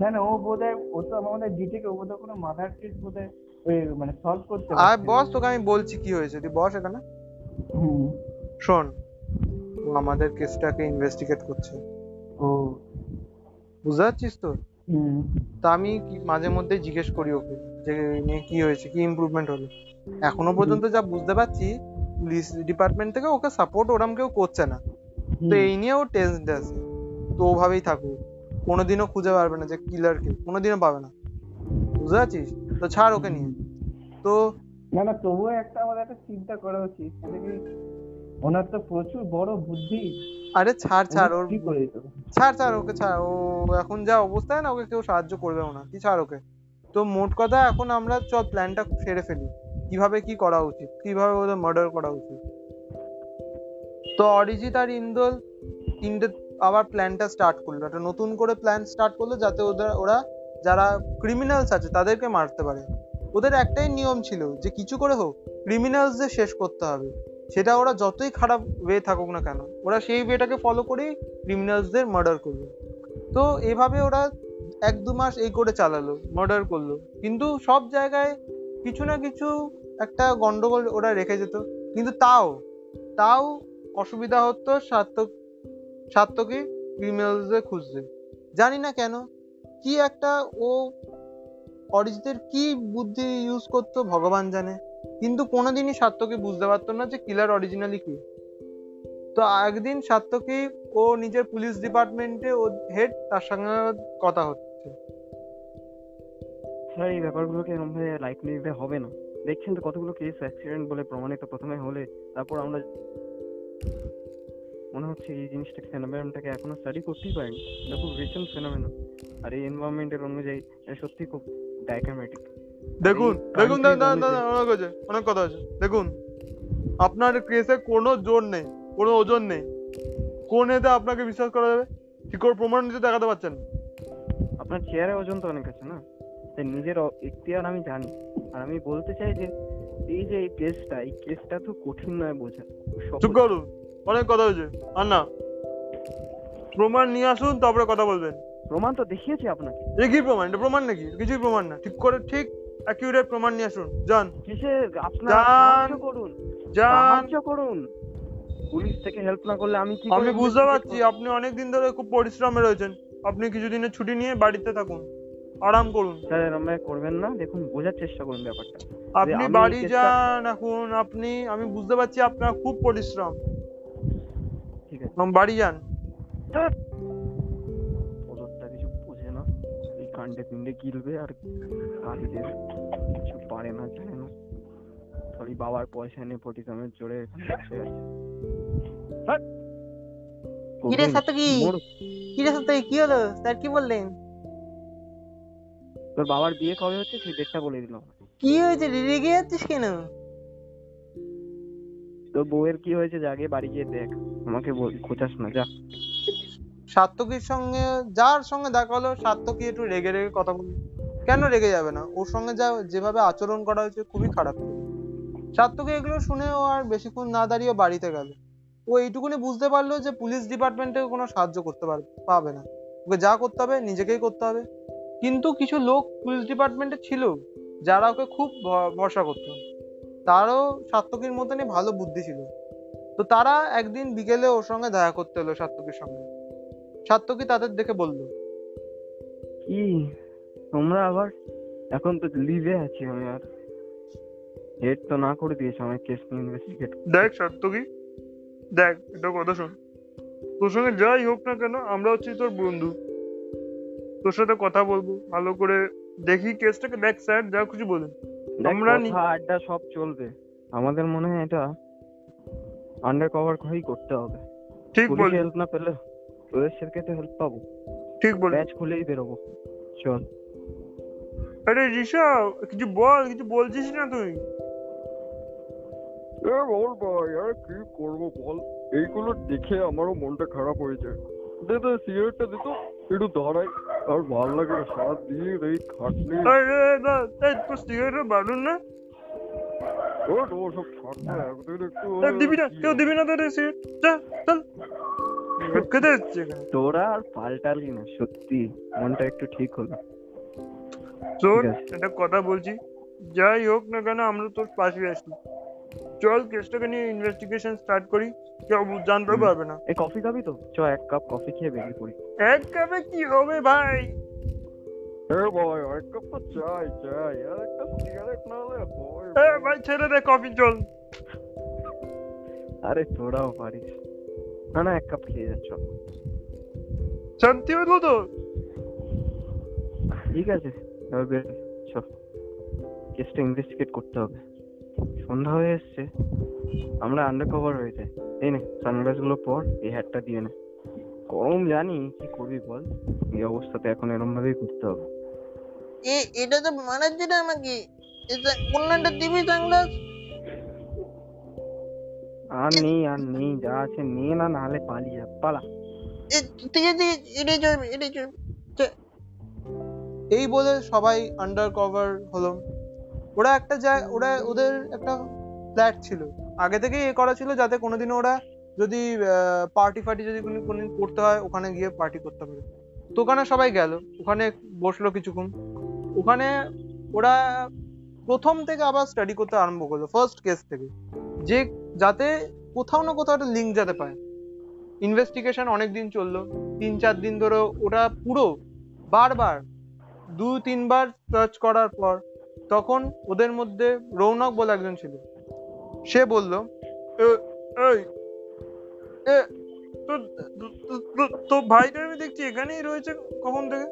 না না ও বোধহয়, ও তো আমাদের ডিটেকে, ও বোধহয় কোনো মাথার কেস বোধহয় মানে সলভ করতে। আর বস তোকে আমি বলছি কি হয়েছে, তুই বস এখানে শোন। আমাদের কেসটাকে ইনভেস্টিগেট করছে, ও বুঝতে পারছিস তো? তা আমি মাঝে মধ্যে জিজ্ঞেস করি ওকে যে কি হয়েছে, কি ইমপ্রুভমেন্ট হলো। এখনো পর্যন্ত যা বুঝতে পারছি, পুলিশ ডিপার্টমেন্ট থেকে ওকে সাপোর্ট ওরম কেউ করছে না। তো এই নিয়ে ও টেনশন আছে, তো ওভাবেই থাকুক, কোনোদিনও খুঁজে পারবে না যে কিলার কে, কোনোদিনও পাবে না, বুঝতে পারছিস তো? ছাড় ওকে নিয়ে। তো না না তবুও একটা আমাদের একটা চিন্তা করা উচিত, ওনার তো প্রচুর বড় বুদ্ধি। আরে ছাড় ছাড় ওর, ছাড় ছাড় ওকে ছাড়, ও এখন যা অবস্থায় না ওকে কেউ সাহায্য করবেও না, তুই ছাড় ওকে। তো মোট কথা এখন আমরা চল প্ল্যানটা সেরে ফেলি, কিভাবে কি করা উচিত, কিভাবে ওদের মার্ডার করা উচিত। তো অরিজিৎ আর ইন্দোল আবার প্ল্যানটা স্টার্ট করলো, একটা নতুন করে প্ল্যান স্টার্ট করলো, যাতে ওরা যারা ক্রিমিনালস আছে তাদেরকে মারতে পারে। ওদের একটাই নিয়ম ছিল যে কিছু করে হোক ক্রিমিনালসদের শেষ করতে হবে, সেটা ওরা যতই খারাপ ওয়ে থাকুক না কেন, ওরা সেই ওয়েটাকে ফলো করেই ক্রিমিনালসদের মার্ডার করবে। তো এভাবে ওরা 1-2 মাস এই করে চালালো, মার্ডার করলো, কিন্তু সব জায়গায় কিছু না কিছু একটা গন্ডগোল ওরা রেখে যেত। কিন্তু তাও অসুবিধা হতো সার্থকই ক্রিমিনালসদের খুঁজতে, জানি না কেন। কি একটা ও অরিজিতের কি বুদ্ধি ইউজ করতো ভগবান জানে, কিন্তু কোনোদিনই সার্থকই বুঝতে পারতো না যে কিলার অরিজিনালি কি। তো একদিন সার্থকই ও নিজের পুলিশ ডিপার্টমেন্টে ও হেড, তার সঙ্গে কথা হচ্ছে। স্যার এই ব্যাপারগুলোকে এরকম ভাবে লাইট নিতে হবে না, দেখছেন তো কতগুলো কেস অ্যাক্সিডেন্ট বলে প্রমাণিত প্রথমে হলে, তারপর আমরা মনে হচ্ছে এই জিনিসটাকে, ফেনোমেনটাকে এখনো স্টাডি করতেই পারিনি। এটা খুব রিসেন্ট ফেনোমেন, আর এই এনভায়রনমেন্টের অনুযায়ী এটা সত্যি খুব ডায়গ্রামেটিক। দেখুন দেখুন অনেক কথা আছে, দেখুন আপনার কেসে কোনো জোর নেই, কোনো ওজন নেই, কোন এতে আপনাকে বিশ্বাস করা যাবে? ঠিক করে প্রমাণ দিতে দেখাতে পারছেন। আপনার চেয়ারে ওজন তো অনেক আছে না, তাই নিজের ইখতিয়ার আমি জানি। আর আমি বলতে চাই যে এই যে এই কেসটা, এই কেসটা তো কঠিন নয় বোঝা। চুপ করুন, অনেক কথা হয়েছে। আর না, প্রমাণ নিয়ে আসুন, তারপরে কথা বলবেন। প্রমাণ তো দেখিয়েছি আপনাকে। এ কি প্রমাণ? এটা প্রমাণ নাকি? কিছুই প্রমাণ না। ঠিক করে ঠিক অ্যাকিউরেট প্রমাণ নিয়ে আসুন। যান কিসের? আপনারা সাহায্য করুন, সাহায্য করুন। পুলিশ থেকে হেল্প না করলে আমি কি? আমি বুঝতে পারছি আপনি অনেক দিন ধরে খুব পরিশ্রমে রয়েছেন, আপনি কিছুদিনের ছুটি নিয়ে বাড়িতে থাকুন, আরাম করুন। স্যার এরকম করবেন না, দেখুন বোঝার চেষ্টা করুন ব্যাপারটা। আপনি বাড়ি যান এখন, আপনি আমি বুঝতে পারছি আপনার খুব পরিশ্রম, ঠিক আছে বাড়ি যান। ওটা কিছু বোঝে না, এই কাণ্ডে পিণ্ডে গিলবে আর কাজে কিছু পারে না, জানে না ওই বাবার পয়সা নিয়ে পটিকামের জোরে বসে আছে। কিরে সাতকি, কিরে সাতকি কি হলো? স্যার কি বললেন? তোর বাবার বিয়ে কবে হচ্ছে সেই ডেটটা বলে দিল। কি হয়েছে রেগে গিয়েছিস কেন? তোর বউয়ের কি হয়েছে জাগে বাড়ি গিয়ে দেখ, আমাকে খোঁচাস না যা। সাতকির সঙ্গে যার সঙ্গে দেখা হলো সাতকি একটু রেগে রেগে কথা বল। কেন রেগে যাবে না, ওর সঙ্গে যা যেভাবে আচরণ করা হয়েছে খুবই খারাপ। সাতকি এগুলো শুনে ও আর বেশিক্ষণ না দাঁড়িয়ে বাড়িতে গেল। ও এইটুকুনি বুঝতে পারলো যে পুলিশ ডিপার্টমেন্টে কোনো সাহায্য করতে পারবে না, ওকে যা করতে হবে নিজেকেই করতে হবে। কিন্তু কিছু লোক পুলিশ ডিপার্টমেন্টে ছিল যারা ওকে খুব ভরসা করত, তারও সাতকির মতনই ভালো বুদ্ধি ছিল। তো তারা একদিন বিকেলে ওর সঙ্গে দেখা করতে হলো সাতকির সঙ্গে। সাতকি তাদের দেখে বলল, কি তোমরা আবার? এখন তো লিভে আছি আমি, আর হেড তো না করে দিয়েছে আমার কেস নিয়ে ইনভেস্টিগেট। দেখ সাতকি দেখ, এটা কথা শোন, তোর সঙ্গে যাই হোক না কেন আমরা হচ্ছি তোর বন্ধু, তোর সাথে কথা বলবো ভালো করে, দেখি কেসটাকে। দেখ স্যার যা কিছু বলেন আমরা আড্ডা সব চলবে, আমাদের মনে হয় এটা আন্ডারকভার করেই করতে হবে। ঠিক বল, হেল্প না পেলে তোদের সাথে হেল্প পাবো। ঠিক বল, ম্যাচ খুলেই বেরোবো চল। আরে ঋষা কিছু বল, কিছু বলছিস না তুই। বল ভাই আর কি করবো বল, এইগুলো দেখে আমারও মনটা খারাপ হয়ে যায়। দে তো সিগারেটটা দিত, একটু ধরাই আর ভালো লাগে না, সারা দিয়ে এই খাটনি। তোর সিগারেটটা বানুন না, ওসব খাটনা দিবি না, কেউ দিবি না তোর সিগারেট, চল। তোরা আর পাল্টালি না, সত্যি মনটা একটু ঠিক হলো। চল একটা কথা বলছি, যাই হোক না কেন আমরা তোর পাশে আসছি, চল কেসটাকে নিয়ে ইনভেস্টিগেশন স্টার্ট করি। কেউ জানতে পারবে না। এই কফি খাবি তো? চল এক কাপ কফি খেয়ে বেরিয়ে পড়ি। এক কাপে কি হবে ভাই? এ ভাই এক কাপ তো চাই চাই, এক কাপ সিগারেট না হলে ভাই। এ ভাই ছেড়ে দে কফি, চল। আরে তোরাও পারিস না, না এক কাপ খেয়ে যা চল। শান্তি হলো তো? ঠিক আছে এবার বের হই, চল কেসটা ইনভেস্টিগেট করতে হবে। সন্ধ্যা হয়ে এসছে, আমরা আন্ডারকভার হয়ে যাই। এই নে সানগ্লাস গুলো পর, এই হ্যাটটা দিয়ে নে। গরম জানি, কি করবি বল, এই অবস্থাতে এখন এরকম ভাবেই করতে হবে। এটা তো মানাচ্ছে না আমাকে, এটা কোনটা দিবি সানগ্লাস? আর নেই, যা আছে নিয়ে না, নাহলে পালিয়ে যা, পালা। এই বলে সবাই আন্ডারকভার হলো। ওরা একটা জায়গা, ওরা ওদের একটা ফ্ল্যাট ছিল আগে থেকে এ করা ছিল, যাতে কোনোদিন ওরা যদি পার্টি ফার্টি যদি কোনোদিন করতে হয় ওখানে গিয়ে পার্টি করতে পারে। তো ওখানে সবাই গেল, ওখানে বসলো কিছুক্ষণ। ওখানে ওরা প্রথম থেকে আবার স্টাডি করতে আরম্ভ করলো, ফার্স্ট কেস থেকে, যে যাতে কোথাও না কোথাও একটা লিঙ্ক যাতে পায়। ইনভেস্টিগেশন অনেক দিন চললো, 3-4 দিন ধরে। ওরা পুরো বারবার 2-3 বার সার্চ করার পর তখন ওদের মধ্যে রৌনক বলে একজন ছিল, সে বলল, তো ভাইটা আমি দেখছি এখানেই রয়েছে কখন থেকে,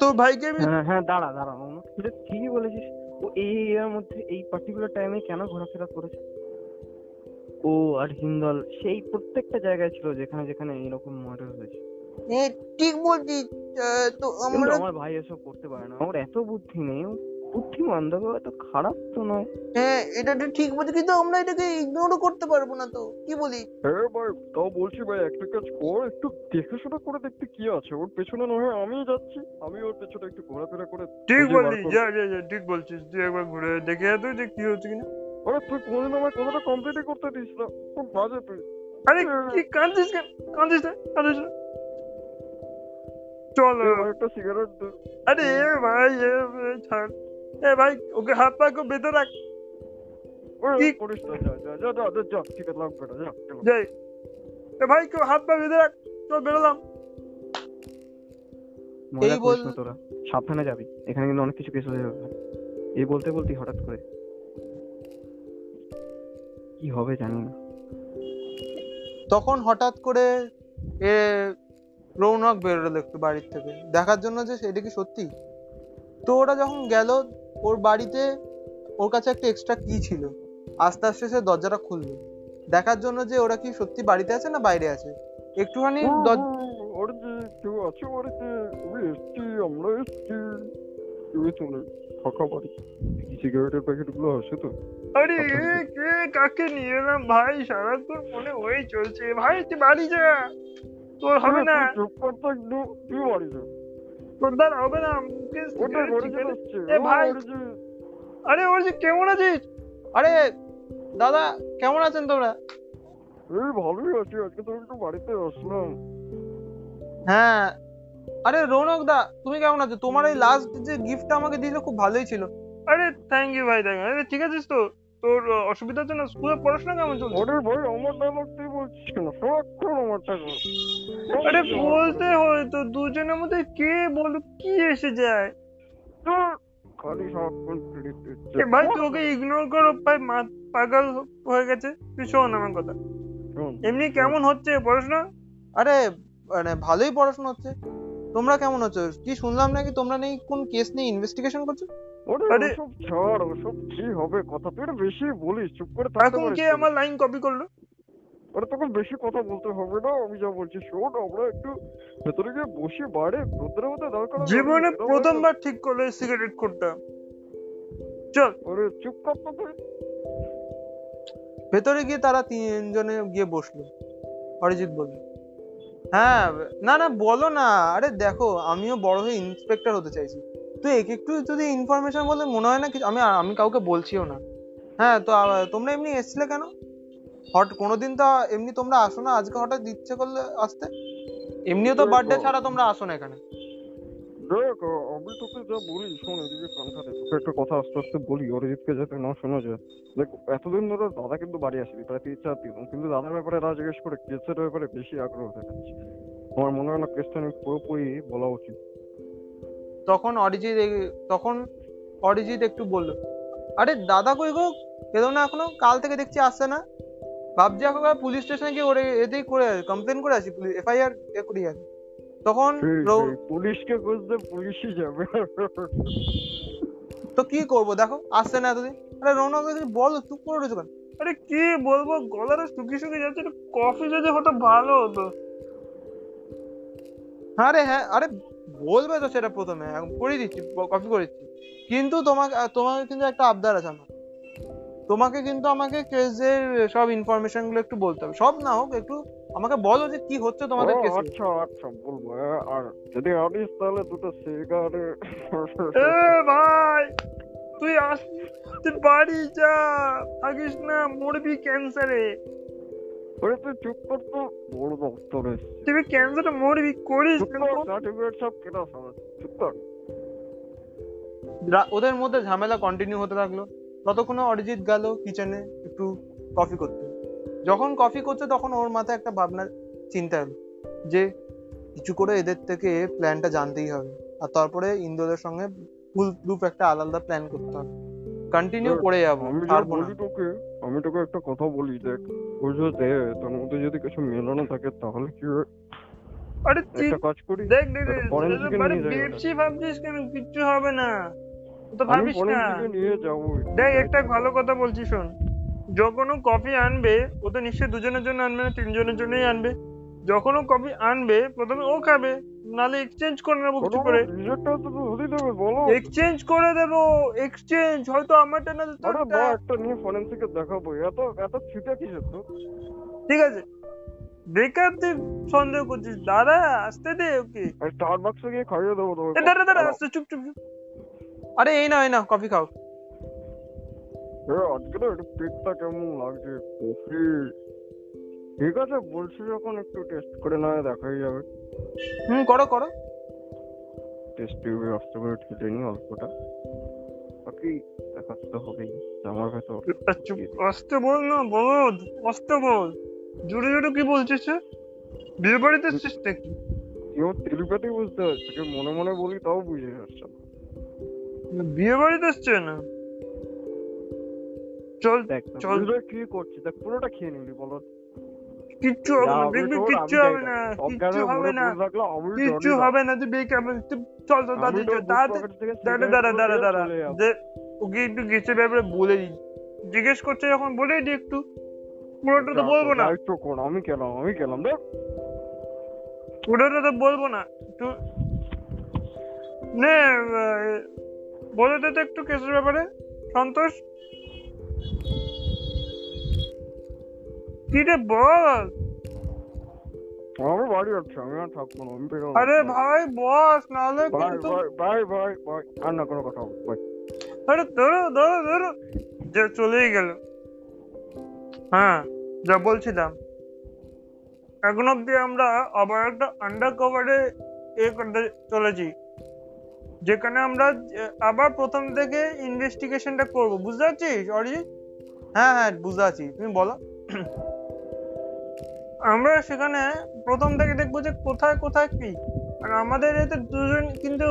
তো ভাইকে আমি। হ্যাঁ দাঁড়া দাঁড়া, তুই ঠিকই বলেছিস, ও এই এর মধ্যে এই পার্টিকুলার টাইমে কেন ঘোরাফেরা করেছে? ও আর হিন্দল সেই প্রত্যেকটা জায়গায় ছিল যেখানে যেখানে এইরকম মর্ডার হয়েছে। ঠিক বলছিস, তো আমার ভাই এসব করতে পারে না, ওর এত বুদ্ধি নেই, বুদ্ধিমান দেখো, এত খারাপ তো নয়। হ্যাঁ এটা ঠিক বলছি, কিন্তু আমরা এটাকে ইগনোরও করতে পারবো না, তো কি বলিস? হ্যাঁ ভাই তাও বলছি ভাই, একটা কাজ কর, একটু দেখে শোনা করে দেখতে কি আছে ওর পেছনে, নয় আমি যাচ্ছি, আমি ওর পেছনে একটু ঘোরাফেরা করে। ঠিক বলছিস, যা যা যা, ঠিক বলছিস, তুই একবার ঘুরে দেখে তুই যে কি হচ্ছে কিনা। আরে তুই কোনদিন আমার কথাটা কমপ্লিট করতে দিস না, খুব বাজে তুই। আরে কি কাঁদছিস কেন? কাঁদছিস না, কাঁদছিস না, চল একটা সিগারেট। আরে ভাই ছাড়, এ ভাই ওকে হাত পা খুব বেঁধে রাখ। ভাই কেউ হাত পা বেঁধে রাখ, চল বেরোলাম। এই বল, তোরা সাবধানে যাবি, এখানে কিন্তু অনেক কিছু কেস হয়ে যাবে। এই বলতে বলতে হঠাৎ করে কি হবে জানি না, তখন হঠাৎ করে এ রৌনক বেরোলো একটু বাড়ির থেকে দেখার জন্য যে এটা কি সত্যি। তো ওরা যখন গেল ওর বাড়িতে, ওর কাছে একটা এক্সট্রা কি ছিল, আস্তে আস্তে সে দরজাটা খুললো দেখার জন্য যে ওরা কি সত্যি বাড়িতে আছে না বাইরে আছে। একটুখানি কেমন আছিস? আরে দাদা কেমন আছেন তোমরা? ভালোই আছি, আজকে তো একটু বাড়িতে আসলাম। হ্যাঁ আরে রৌনক দা তুমি কেমন আছো? তোমার এই লাস্ট যে গিফটটা আমাকে দিয়েছিল খুব ভালোই ছিল। আরে থ্যাংক ইউ ভাই, থ্যাংক ইউ। আরে ঠিক আছিস তো? তোর অসুবিধা তো না? স্কুলে পড়াশোনা কেমন চলছে? আরে ভাই আমার দাদা তুই বলছিস কেন, সব কোন মতটা কর। আরে বলতে হয় তো দুজনের মধ্যে কে বল কি এসে যায়, তো খালি সব কোন এ ভাই তোকে ইগনোর করো ভাই, পাগল হয়ে গেছে। তুই শোন আমার কথা, এমনি কেমন হচ্ছে পড়াশোনা? আরে মানে ভালোই পড়াশোনা হচ্ছে। তোমরা কেমন আছো? কি শুনলাম নাকি তোমরা নেই কোন কেস নিয়ে ইনভেস্টিগেশন করছো? আরে সব ছাড়, সব ঠিক হবে। কথা তুই বেশি বলিস, চুপ করে থাক। এখন কে আমার লাইন কপি করলো? আরে তখন বেশি কথা বলতে হবে না, আমি যা বলছি শোন। আমরা একটু ভেতরে গিয়ে বসে বাইরে রোদ্রের মধ্যে দরকার। জীবনে প্রথমবার ঠিক করলে সিগারেট খোটা। চল আরে চুপ কর তো। ভেতরে গিয়ে তারা তিনজনে গিয়ে বসলো। অরিজিৎ বলল, হ্যাঁ না না বলো না, আরে দেখো আমিও বড় হয়ে ইন্সপেক্টর হতে চাইছি, তো এক একটু যদি ইনফরমেশন বলে মনে হয় না কিছু, আমি কাউকে বলছিও না। হ্যাঁ তো তোমরা এমনি এসছিলে কেন? হট কোনোদিন তো এমনি তোমরা আসো না, আজকে হঠাৎ ইচ্ছে করলে আসতে? এমনিও তো বার্থডে ছাড়া তোমরা আসো না এখানে। দেখ আমি তোকে যা বলি শোন, এদিকে কানখাতে তোকে একটা কথা আস্তে আস্তে বলি, অরিজিৎকে যাতে না শোনা যায়। দেখ এতদিন ধরে দাদা কিন্তু বাড়ি আসেনি, প্রায় 3-4 দিন, কিন্তু দাদার ব্যাপারে দাদা জিজ্ঞেস করে কেসের ব্যাপারে বেশি আগ্রহ দেখাচ্ছে। আমার মনে হয় না কেসটা আমি পুরোপুরি বলা উচিত। তখন অরিজিৎ একটু বললো, আরে দাদা কই গো, কেন না এখনো? কাল থেকে দেখছি আসছে না। ভাবছি এখন পুলিশ স্টেশনে গিয়ে ওরে এতেই করে কমপ্লেন করে আসি, এফআইআর করি আসি। তখন পুলিশকে খুঁজতে পুলিশই যাবে, তো কি করবো দেখো আসছে না এতদিন। আরে রৌনক বল, চুপ করে রয়েছে কেন? আরে কি বলবো, গলাটা শুকিয়ে শুকিয়ে যাচ্ছে, কফি যদি হতো ভালো হতো। হ্যাঁ রে হ্যাঁ, আরে বলবে তো সেটা প্রথমে, করে দিচ্ছি কফি করে দিচ্ছি। কিন্তু তোমাকে কিন্তু একটা আবদার আছে আমার, তোমাকে কিন্তু আমাকে কেসের সব ইনফরমেশন গুলো একটু বলতে হবে, সব না হোক একটু আমাকে বলো যে কি হচ্ছে তোমাদের কেসে। আচ্ছা আচ্ছা বলবো, আর যদি আনিস তাহলে দুটো সিগারেট। এ ভাই তুই আসতে বাড়ি যা, থাকিস না মরবি ক্যান্সারে। ওরে তুই চুপ কর তো, বড় ডাক্তার এসেছে, তুই ক্যান্সারে মরবি, করিস সার্টিফিকেট সব কেনা সব চুপ কর। ওদের মধ্যে ঝামেলা কন্টিনিউ হতে লাগলো। ততক্ষণে অরিজিৎ গেল কিচেনে একটু কফি করতে। যখন কফি করছে তখন ওর মাথায় একটা ভাবনা চিন্তা এলো যে কিছু করে এদের থেকে প্ল্যানটা জানতেই হবে, আর তারপরে ইন্দ্রদের সঙ্গে ফুল প্রুফ একটা আলাদা প্ল্যান করতে হবে। কন্টিনিউ করে যাবো। আমি তোকে একটা কথা বলি, দেখ ওই যে তোর মধ্যে যদি কিছু মেলানো থাকে তাহলে কি হয়? আরে একটা কাজ করি, দেখ দেখ মানে বেপসি ভাবছিস কেন, কিচ্ছু হবে না তো ভাবিস না। দেখ একটা ভালো কথা বলছি শোন, যখন ও কফি আনবে ও তো নিশ্চয়ই দুজনের জন্য আনবে না, তিনজনের জন্যই আনবে। যখন ও কফি আনবে প্রথমে ও খাবে, নালে এক্সচেঞ্জ করে নেবো, কিছু করে এক্সচেঞ্জ করে দেবো। এক্সচেঞ্জ হয়তো আমারটা না তোরটা, একটা নিয়ে ফরেনসিকে দেখাবো। এত এত ছিটা কিসের? তো ঠিক আছে বেকার তুই সন্দেহ করছিস, দাদা আসতে দে ওকে, স্টারবাক্সে গিয়ে খাইয়ে দেবো। দাদা দাদা আসতে, চুপ চুপ চুপ। আরে এই না এই না, কফি খাও। আজকে তো পেটটা কেমন লাগছে কফি? ঠিক আছে বলছি যখন একটু টেস্ট করে না দেখাই যাবে। করো করো টেস্ট, টিউবে অস্ট্রোবেট খেতে নি অল্পটা, বাকি দেখাতে তো হবেই। আমার কাছে অস্ত বল না, বল অস্ত বল, জুড়ে জুড়ে কি বলছিস? বিয়ে বাড়িতে চেষ্টা কি কেউ তেলুকাতেই বুঝতে পারছে, মনে মনে বলি তাও বুঝে আসছে না। বিয়ে বাড়িতে আসছে না চল চল কি করছিস, দেখ পুরোটা খেয়ে নিবি। বলো কিচ্ছু হবে না, কিচ্ছু হবে না, কিচ্ছু হবে না, তুই বেকার। চল চল দাঁড়া দাঁড়া দাঁড়া দাঁড়া, ওকে একটু গেছের ব্যাপারে বলে দিই। জিজ্ঞেস করছে যখন বলে দি, একটু পুরোটা তো বলবো না। আমি খেলাম, আমি খেলাম, দেখ পুরোটা তো বলবো না। একটু নে বলে দে তো একটু কেসের ব্যাপারে। সন্তোষ চলেই গেল। হ্যাঁ, যা বলছিলাম, এখন অব্দি আমরা আবার একটা আন্ডার কভারে চলেছি, যেখানে আমরা আবার প্রথম থেকে ইনভেস্টিগেশনটা করবো, বুঝতে পারছিস অরিজিৎ? হ্যাঁ হ্যাঁ বুঝতে পারছি, তুমি বলো। আমরা সেখানে প্রথম থেকে দেখবো যে কোথায় কোথায় কি। আর আমাদের এতে দুজন কিন্তু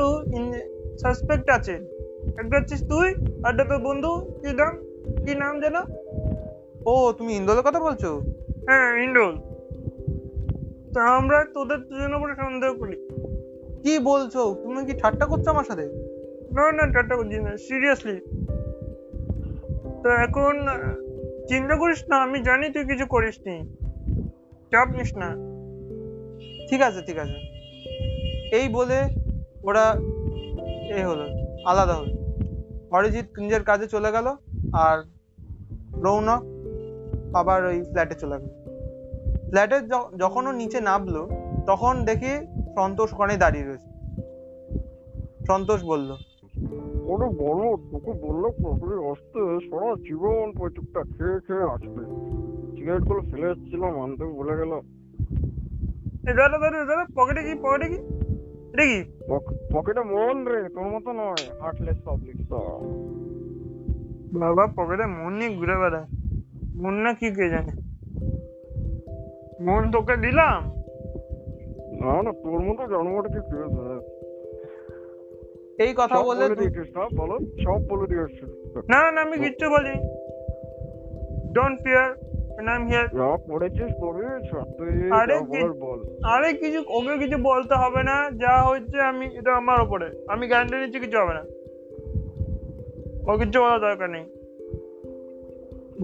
সাসপেক্ট আছে, একটা হচ্ছিস তুই আর তোর বন্ধু, কি নাম, কি নাম যেন? ও তুমি ইন্দোলের কথা বলছো? হ্যাঁ ইন্দোল। তো আমরা তোদের দুজনের উপরে সন্দেহ করি। কি বলছো তুমি, কি ঠাট্টা করছো আমার সাথে? না না ঠাট্টা করছি না, সিরিয়াসলি। তো এখন চিন্তা করিস না, আমি জানি তুই কিছু করিস নি, চাপ নিস না, ঠিক আছে ঠিক আছে। এই বলে ওরা এই হলো, আলাদা হলো। অরিজিৎ নিজের কাজে চলে গেল, আর রৌনক আবার ওই ফ্ল্যাটে চলে গেল। ফ্ল্যাটে যখন ও নিচে নামলো তখন দেখি সন্তোষ ওখানে দাঁড়িয়ে রয়েছে। সন্তোষ বলল, ওরে বড় তোকে বললো প্রপারে আসতে, সারা জীবন প্রচুরটা খেয়ে খেয়ে আসবে, সিগারেটগুলো ফেলে এসেছিলাম আনতে ভুলে গেল। দাঁড়া দাঁড়া দাঁড়া, পকেটে কি, পকেটে কি, এটা কি? পকেটে মন রে, তোর মতো নয়, হার্টলেস পাবলিক। বাবা পকেটে মন নিয়ে ঘুরে বেড়ায়, মন না কি কে জানে। মন তোকে দিলাম না না, তোর মতো জন্মটা কি ফিরে যায়। এই কথা বলে বলো সব বলে দিয়ে আসছে। না না আমি কিচ্ছু বলি, ডোন্ট ফিয়ার, নাম হিয়ার। পড়েছিস পড়েছ তুই, আরে কিছু ওকে কিছু বলতে হবে না, যা হচ্ছে আমি এটা আমার উপরে, আমি গ্যারান্টি নিচ্ছি কিছু হবে না, ও কিচ্ছু বলার দরকার নেই,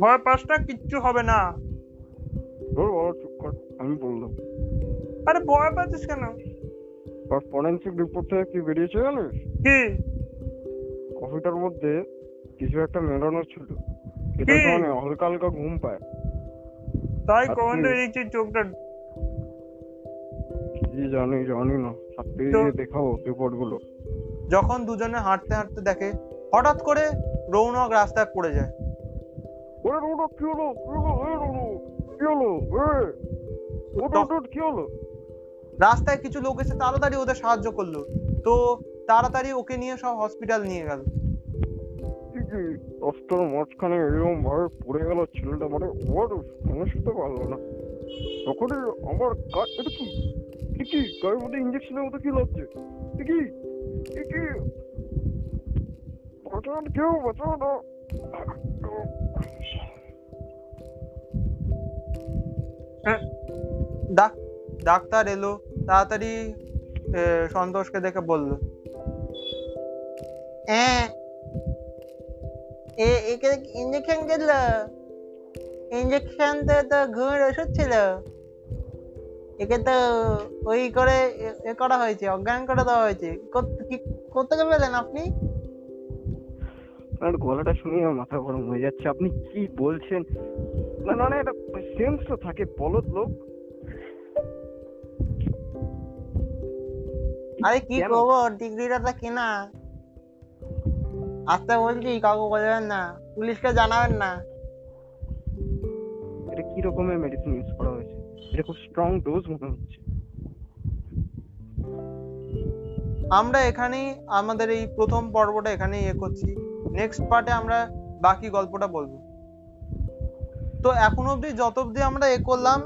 ভয় পাঁচটা কিচ্ছু হবে না। আমি বললাম, আরে ভয় পাচ্ছিস কেন? ফরেনসিক রিপোর্ট থেকে কি বেরিয়েছে জানিস? কি? কফিটার মধ্যে কিছু একটা মেলানো ছিল, এটা মানে হালকা হালকা ঘুম পায় তাই কমেন্টে লিখছি চোখটা কি জানি জানি না, সত্যি দেখাও রিপোর্ট গুলো। যখন দুজনে হাঁটতে হাঁটতে দেখে হঠাৎ করে রৌনক রাস্তায় পড়ে যায়। ওরে রৌনক কি হলো, কি হলো, কি হলো? রাস্তায় কিছু লোক এসে তাড়াতাড়ি ওদের সাহায্য করলো, তো তাড়াতাড়ি ওকে নিয়ে সব হসপিটাল নিয়ে গেল। ডাক্তার এলো, তাড়াতাড়ি সন্তোষকে দেখে বলল, ইঞ্জেকশন দিল, ইঞ্জেকশন তো ঘুমের ওষুধ ছিল, একে তো ওই করে এ করা হয়েছে, অজ্ঞান করে দেওয়া হয়েছে। কোথেকে পেলেন আপনি? আপনার গলাটা শুনে মাথা গরম হয়ে যাচ্ছে, আপনি কি বলছেন? না না এটা সেন্স তো থাকে, বলত লোক। আরে কি খবর, ডিগ্রিটা তা কেনা আসতে বলছি, কাউকে বলবেন না, পুলিশকে জানাবেন না। এটা কি রকমের মেডিসিন ইউজ করা হয়েছে, এটা খুব স্ট্রং ডোজ মনে হচ্ছে। আমরা এখানেই আমাদের এই প্রথম পর্বটা এখানেই এ করছি, নেক্সট পার্টে আমরা বাকি গল্পটা বলবো। তো এখন অবধি যত অবধি আমরা এ করলাম,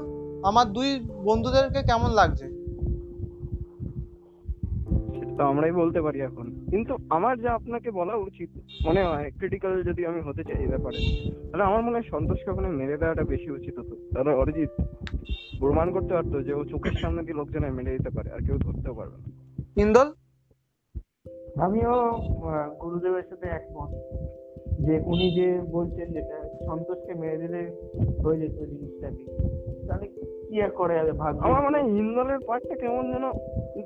আমার দুই বন্ধুদেরকে কেমন লাগছে? তো আমরাই বলতে পারি এখন। কিন্তু আমার যা আপনাকে বলা উচিত মনে হয়, ক্রিটিক্যাল যদি আমি হতে চাই এই ব্যাপারে, তাহলে আমার মনে হয় সন্তোষকে ওখানে মেরে দেওয়াটা বেশি উচিত হতো। তাহলে অরিজিৎ প্রমাণ করতে পারতো যে ও চোখের সামনে দিয়ে লোকজনে মেরে দিতে পারে, আর কেউ ধরতেও পারবে না। ইন্দল, আমিও গুরুদেবের সাথে একমত যে উনি যে বলছেন যেটা সন্তোষকে মেরে দিলে হয়ে যেত জিনিসটাকে, তাহলে কি আর করে যাবে ভাবছি। আমার মানে ইন্দলের পার্টটা কেমন যেন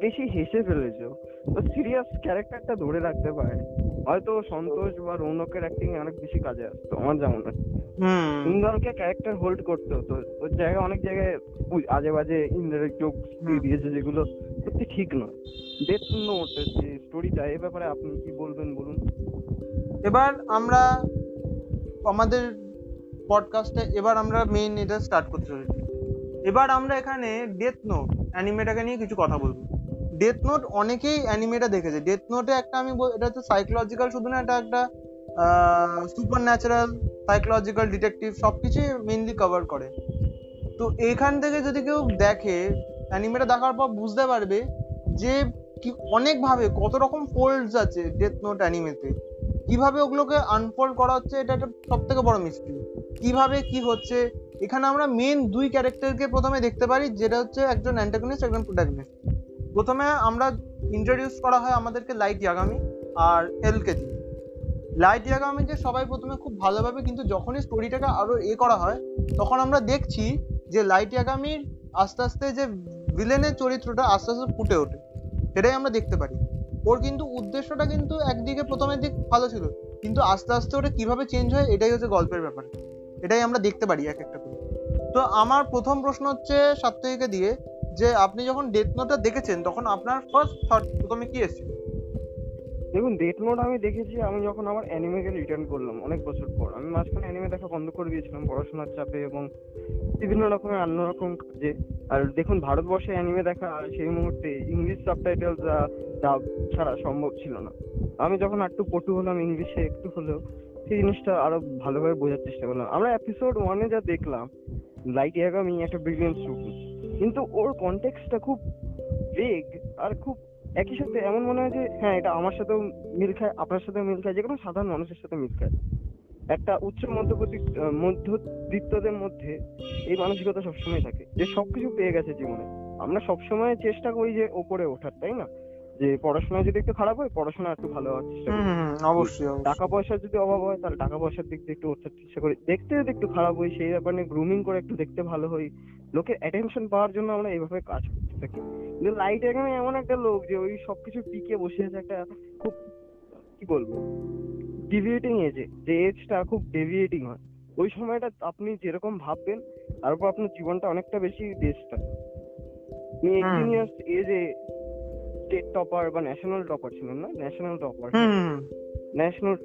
বেশি হেসে ফেলেছে, তো সিরিয়াস ক্যারেক্টারটা ধরে রাখতে পারে হয়তো সন্তোষ বা রৌনকের অ্যাক্টিং অনেক বেশি কাজে আসতো আমার যেমন। ইন্দলকে ক্যারেক্টার হোল্ড করতে হতো, ওর জায়গায় অনেক জায়গায় আজে বাজে ইন্দ্রের চোখ দিয়ে দিয়েছে যেগুলো সত্যি ঠিক নয়। ডেথ নোট যে স্টোরিটা, এ ব্যাপারে আপনি কি বলবেন বলুন। এবার আমরা আমাদের পডকাস্টে এবার আমরা মেইন এটা স্টার্ট করতে চলেছি। এবার আমরা এখানে ডেথ নোট অ্যানিমেটাকে নিয়ে কিছু কথা বলবো। ডেথ নোট অনেকেই অ্যানিমেটা দেখেছে। ডেথ নোটে একটা আমি এটা হচ্ছে সাইকোলজিক্যাল, শুধু না এটা একটা সুপার ন্যাচারাল, সাইকোলজিক্যাল, ডিটেকটিভ সব কিছুই মেইনলি কভার করে। তো এইখান থেকে যদি কেউ দেখে অ্যানিমেটা, দেখার পর বুঝতে পারবে যে কি অনেকভাবে কত রকম ফোল্ডস আছে ডেথ নোট অ্যানিমেতে, কিভাবে ওগুলোকে আনফোল্ড করা হচ্ছে এটা একটা সব থেকে বড় মিস্ট্রি, কিভাবে কি হচ্ছে। এখানে আমরা মেন দুই ক্যারেক্টারকে প্রথমে দেখতে পারি, যেটা হচ্ছে একজন অ্যান্টাগনিস্ট, একজন প্রোটাগনিস্ট। প্রথমে আমরা ইন্ট্রোডিউস করা হয় আমাদেরকে লাইট ইয়াগামি আর এলকে দিয়ে। লাইট ইয়াগামিকে সবাই প্রথমে খুব ভালোভাবে, কিন্তু যখনই স্টোরিটাকে আরও করা হয় তখন আমরা দেখছি যে লাইট ইয়াগামির আস্তে আস্তে যে ভিলেনের চরিত্রটা আস্তে আস্তে ফুটে ওঠে, সেটাই আমরা দেখতে পারি। ওর কিন্তু উদ্দেশ্যটা কিন্তু একদিকে প্রথমের দিক ভালো ছিল, কিন্তু আস্তে আস্তে ওটা কীভাবে চেঞ্জ হয় এটাই হচ্ছে গল্পের ব্যাপার, এটাই আমরা দেখতে পারি এক একটা করে। তো আমার প্রথম প্রশ্ন হচ্ছে সাপ্তাহিকে দিয়ে, যে আপনি যখন ডেথ নোটটা দেখেছেন তখন আপনার ফার্স্ট থট প্রথমে কী এসেছিল? দেখুন, ডেথ নোট আমি দেখেছি, আমি যখন আমার অ্যানিমেকে রিটার্ন করলাম অনেক বছর পর। আমি মাঝখানে অ্যানিমে দেখা বন্ধ করে দিয়েছিলাম পড়াশোনার চাপে এবং বিভিন্ন রকমের অন্যরকম কাজে। আর দেখুন, ভারতবর্ষে অ্যানিমে দেখা সেই মুহূর্তে ইংলিশ সাবটাইটেল ছাড়া সম্ভব ছিল না। আমি যখন একটু পটু হলাম ইংলিশে একটু হলেও, সেই জিনিসটা আরো ভালোভাবে বোঝার চেষ্টা করলাম। আমরা এপিসোড 1-এ যা দেখলাম, লাইট ইয়াগামি একটা ব্রিলিয়েন্ট স্টুডেন্ট, কিন্তু ওর কনটেক্সটটা খুব ভেগ আর খুব একই সাথে এমন মনে হয় যে হ্যাঁ এটা আমার সাথেও মিল খায়, আপনার সাথেও মিল খায়, যে কোনো সাধারণ মানুষের সাথে মিল খায়। একটা উচ্চ মধ্যবিত্তদের মধ্যে এই মানসিকতা সবসময় থাকে যে সবকিছু পেয়ে গেছে জীবনে। আমরা সবসময় চেষ্টা করি যে ওপরে ওঠার, তাই না? যে পড়াশোনায় যদি একটু খারাপ হয়, পড়াশোনা একটু ভালো হওয়ার চেষ্টা করি। অবশ্যই টাকা পয়সার যদি অভাব হয়, তাহলে টাকা পয়সার দিক দিয়ে একটু ওঠার চেষ্টা করি। দেখতে যদি একটু খারাপ হই, সেই ব্যাপার নিয়ে গ্রুমিং করে একটু দেখতে ভালো হই, লোকের অ্যাটেনশন পাওয়ার জন্য আমরা এইভাবে কাজ করতে থাকি। কিন্তু লাইট ইয়াগামি এমন একটা লোক যে ওই সবকিছু টিকে বসে আছে একটা খুব, কি বলবো, ডিভিয়েটিং এজে, যে এজটা খুব ডেভিয়েটিং হয়। ওই সময়টা আপনি যেরকম ভাববেন, তারপর আপনার জীবনটা অনেকটা বেশি বেস্ট হয়। ইঞ্জিনিয়ার্স এজে স্টেট টপার বা ন্যাশনাল টপার ছিলেন না, ন্যাশনাল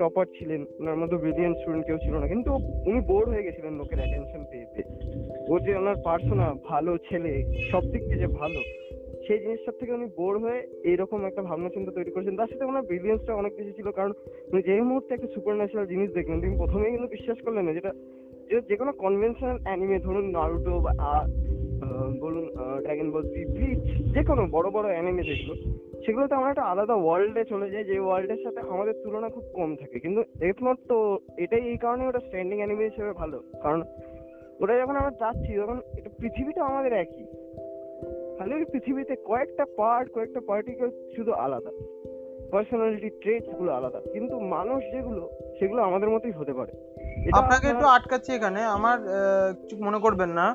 টপার ছিলেন, ওনার মতো ব্রিলিয়েন্ট স্টুডেন্ট কেউ ছিল না, কিন্তু উনি বোর হয়ে গেছিলেন লোকের অ্যাটেনশন পেয়ে পেয়ে। ওর যে ওনার পার্সোনা ভালো ছেলে, সব দিক থেকে যে ভালো, সেই জিনিসটার থেকে উনি বোর হয়ে এইরকম একটা ভাবনা চিন্তা তৈরি করেছেন। তার সাথে ওনার ব্রিলিয়েন্সটা অনেক বেশি ছিল, কারণ উনি যে মুহূর্তে একটা সুপারন্যাচারাল জিনিস দেখলেন, তিনি প্রথমেই কিন্তু বিশ্বাস করলেন না। যেটা যে কোনো কনভেনশনাল অ্যানিমে, ধরুন নারুটো বা বলুন ড্রাগন বল, ব্লিচ, যে কোনো বড় বড় অ্যানিমে দেখলো, সেগুলোতে আমরা একটা আলাদা ওয়ার্ল্ডে চলে যাই, যে ওয়ার্ল্ডের সাথে আমাদের তুলনা খুব কম থাকে। কিন্তু এরপর তো এটাই, এই কারণে ওটা স্ট্যান্ডিং অ্যানিমে হিসেবে ভালো, কারণ ওটা যখন আমরা যাচ্ছি তখন এটা পৃথিবীটা আমাদের একই, খালি ওই পৃথিবীতে কয়েকটা পার্ট, কয়েকটা পার্টিকেল শুধু আলাদা, পার্সোনালিটি ট্রেটসগুলো আলাদা, কিন্তু মানুষ যেগুলো, সেগুলো আমাদের মতোই হতে পারে। আপনাকে একটু আটকাচ্ছি এখানে, আমার মনে করবেন না।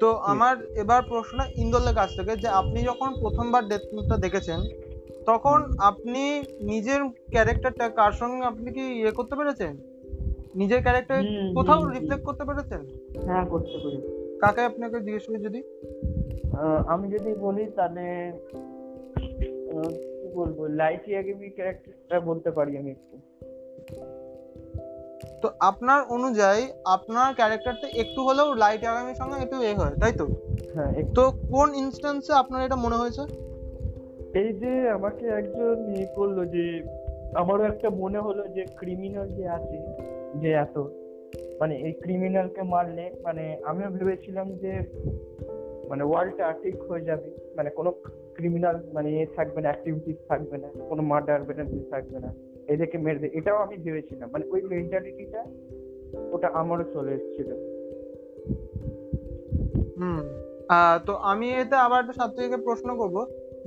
তো আমার এবার প্রশ্ন ইন্দলের কাছ থেকে, যে আপনি যখন প্রথমবার ডেথ নোটটা দেখেছেন তখন আপনি নিজের ক্যারেক্টারটা কার সঙ্গে আপনি কি ইয়ে করতে পেরেছেন? নিজের ক্যারেক্টার কোথাও রিফ্লেক্ট করতে পেরেছেন? হ্যাঁ, করতে পেরেছি। কাকে আপনাকে জিজ্ঞেস করি? যদি আমি যদি বলি, তাহলে কি বলবো, লাইট ইয়াগামি ক্যারেক্টারটা বলতে পারি আমি একটু। তো আপনার অনুযায়ী আপনার ক্যারেক্টারটা একটু হলেও লাইট ইয়াগামির সঙ্গে একটু এ হয়, তাই তো? হ্যাঁ। তো কোন ইনস্ট্যান্সে আপনার এটা মনে হয়েছে? এই যে আমাকে একজন ই করলো, যে আমারও একটা মনে হলো যে ক্রিমিনাল যে আছে, যে এত মানে এই ক্রিমিনালকে মারলে, মানে আমিও ভেবেছিলাম যে মানে ওয়ার্ল্ডটা ঠিক হয়ে যাবে, মানে কোনো ক্রিমিনাল মানে থাকবে না, অ্যাক্টিভিটিস থাকবে না, কোনো মার্ডার বেটারটিস থাকবে না, এদেরকে মেরে দেয়, এটাও আমি ভেবেছিলাম। মানে ওই মেন্টালিটিটা ওটা আমারও চলে এসেছিল। তো আমি এটা আবার একটা ছাত্রীকে প্রশ্ন করব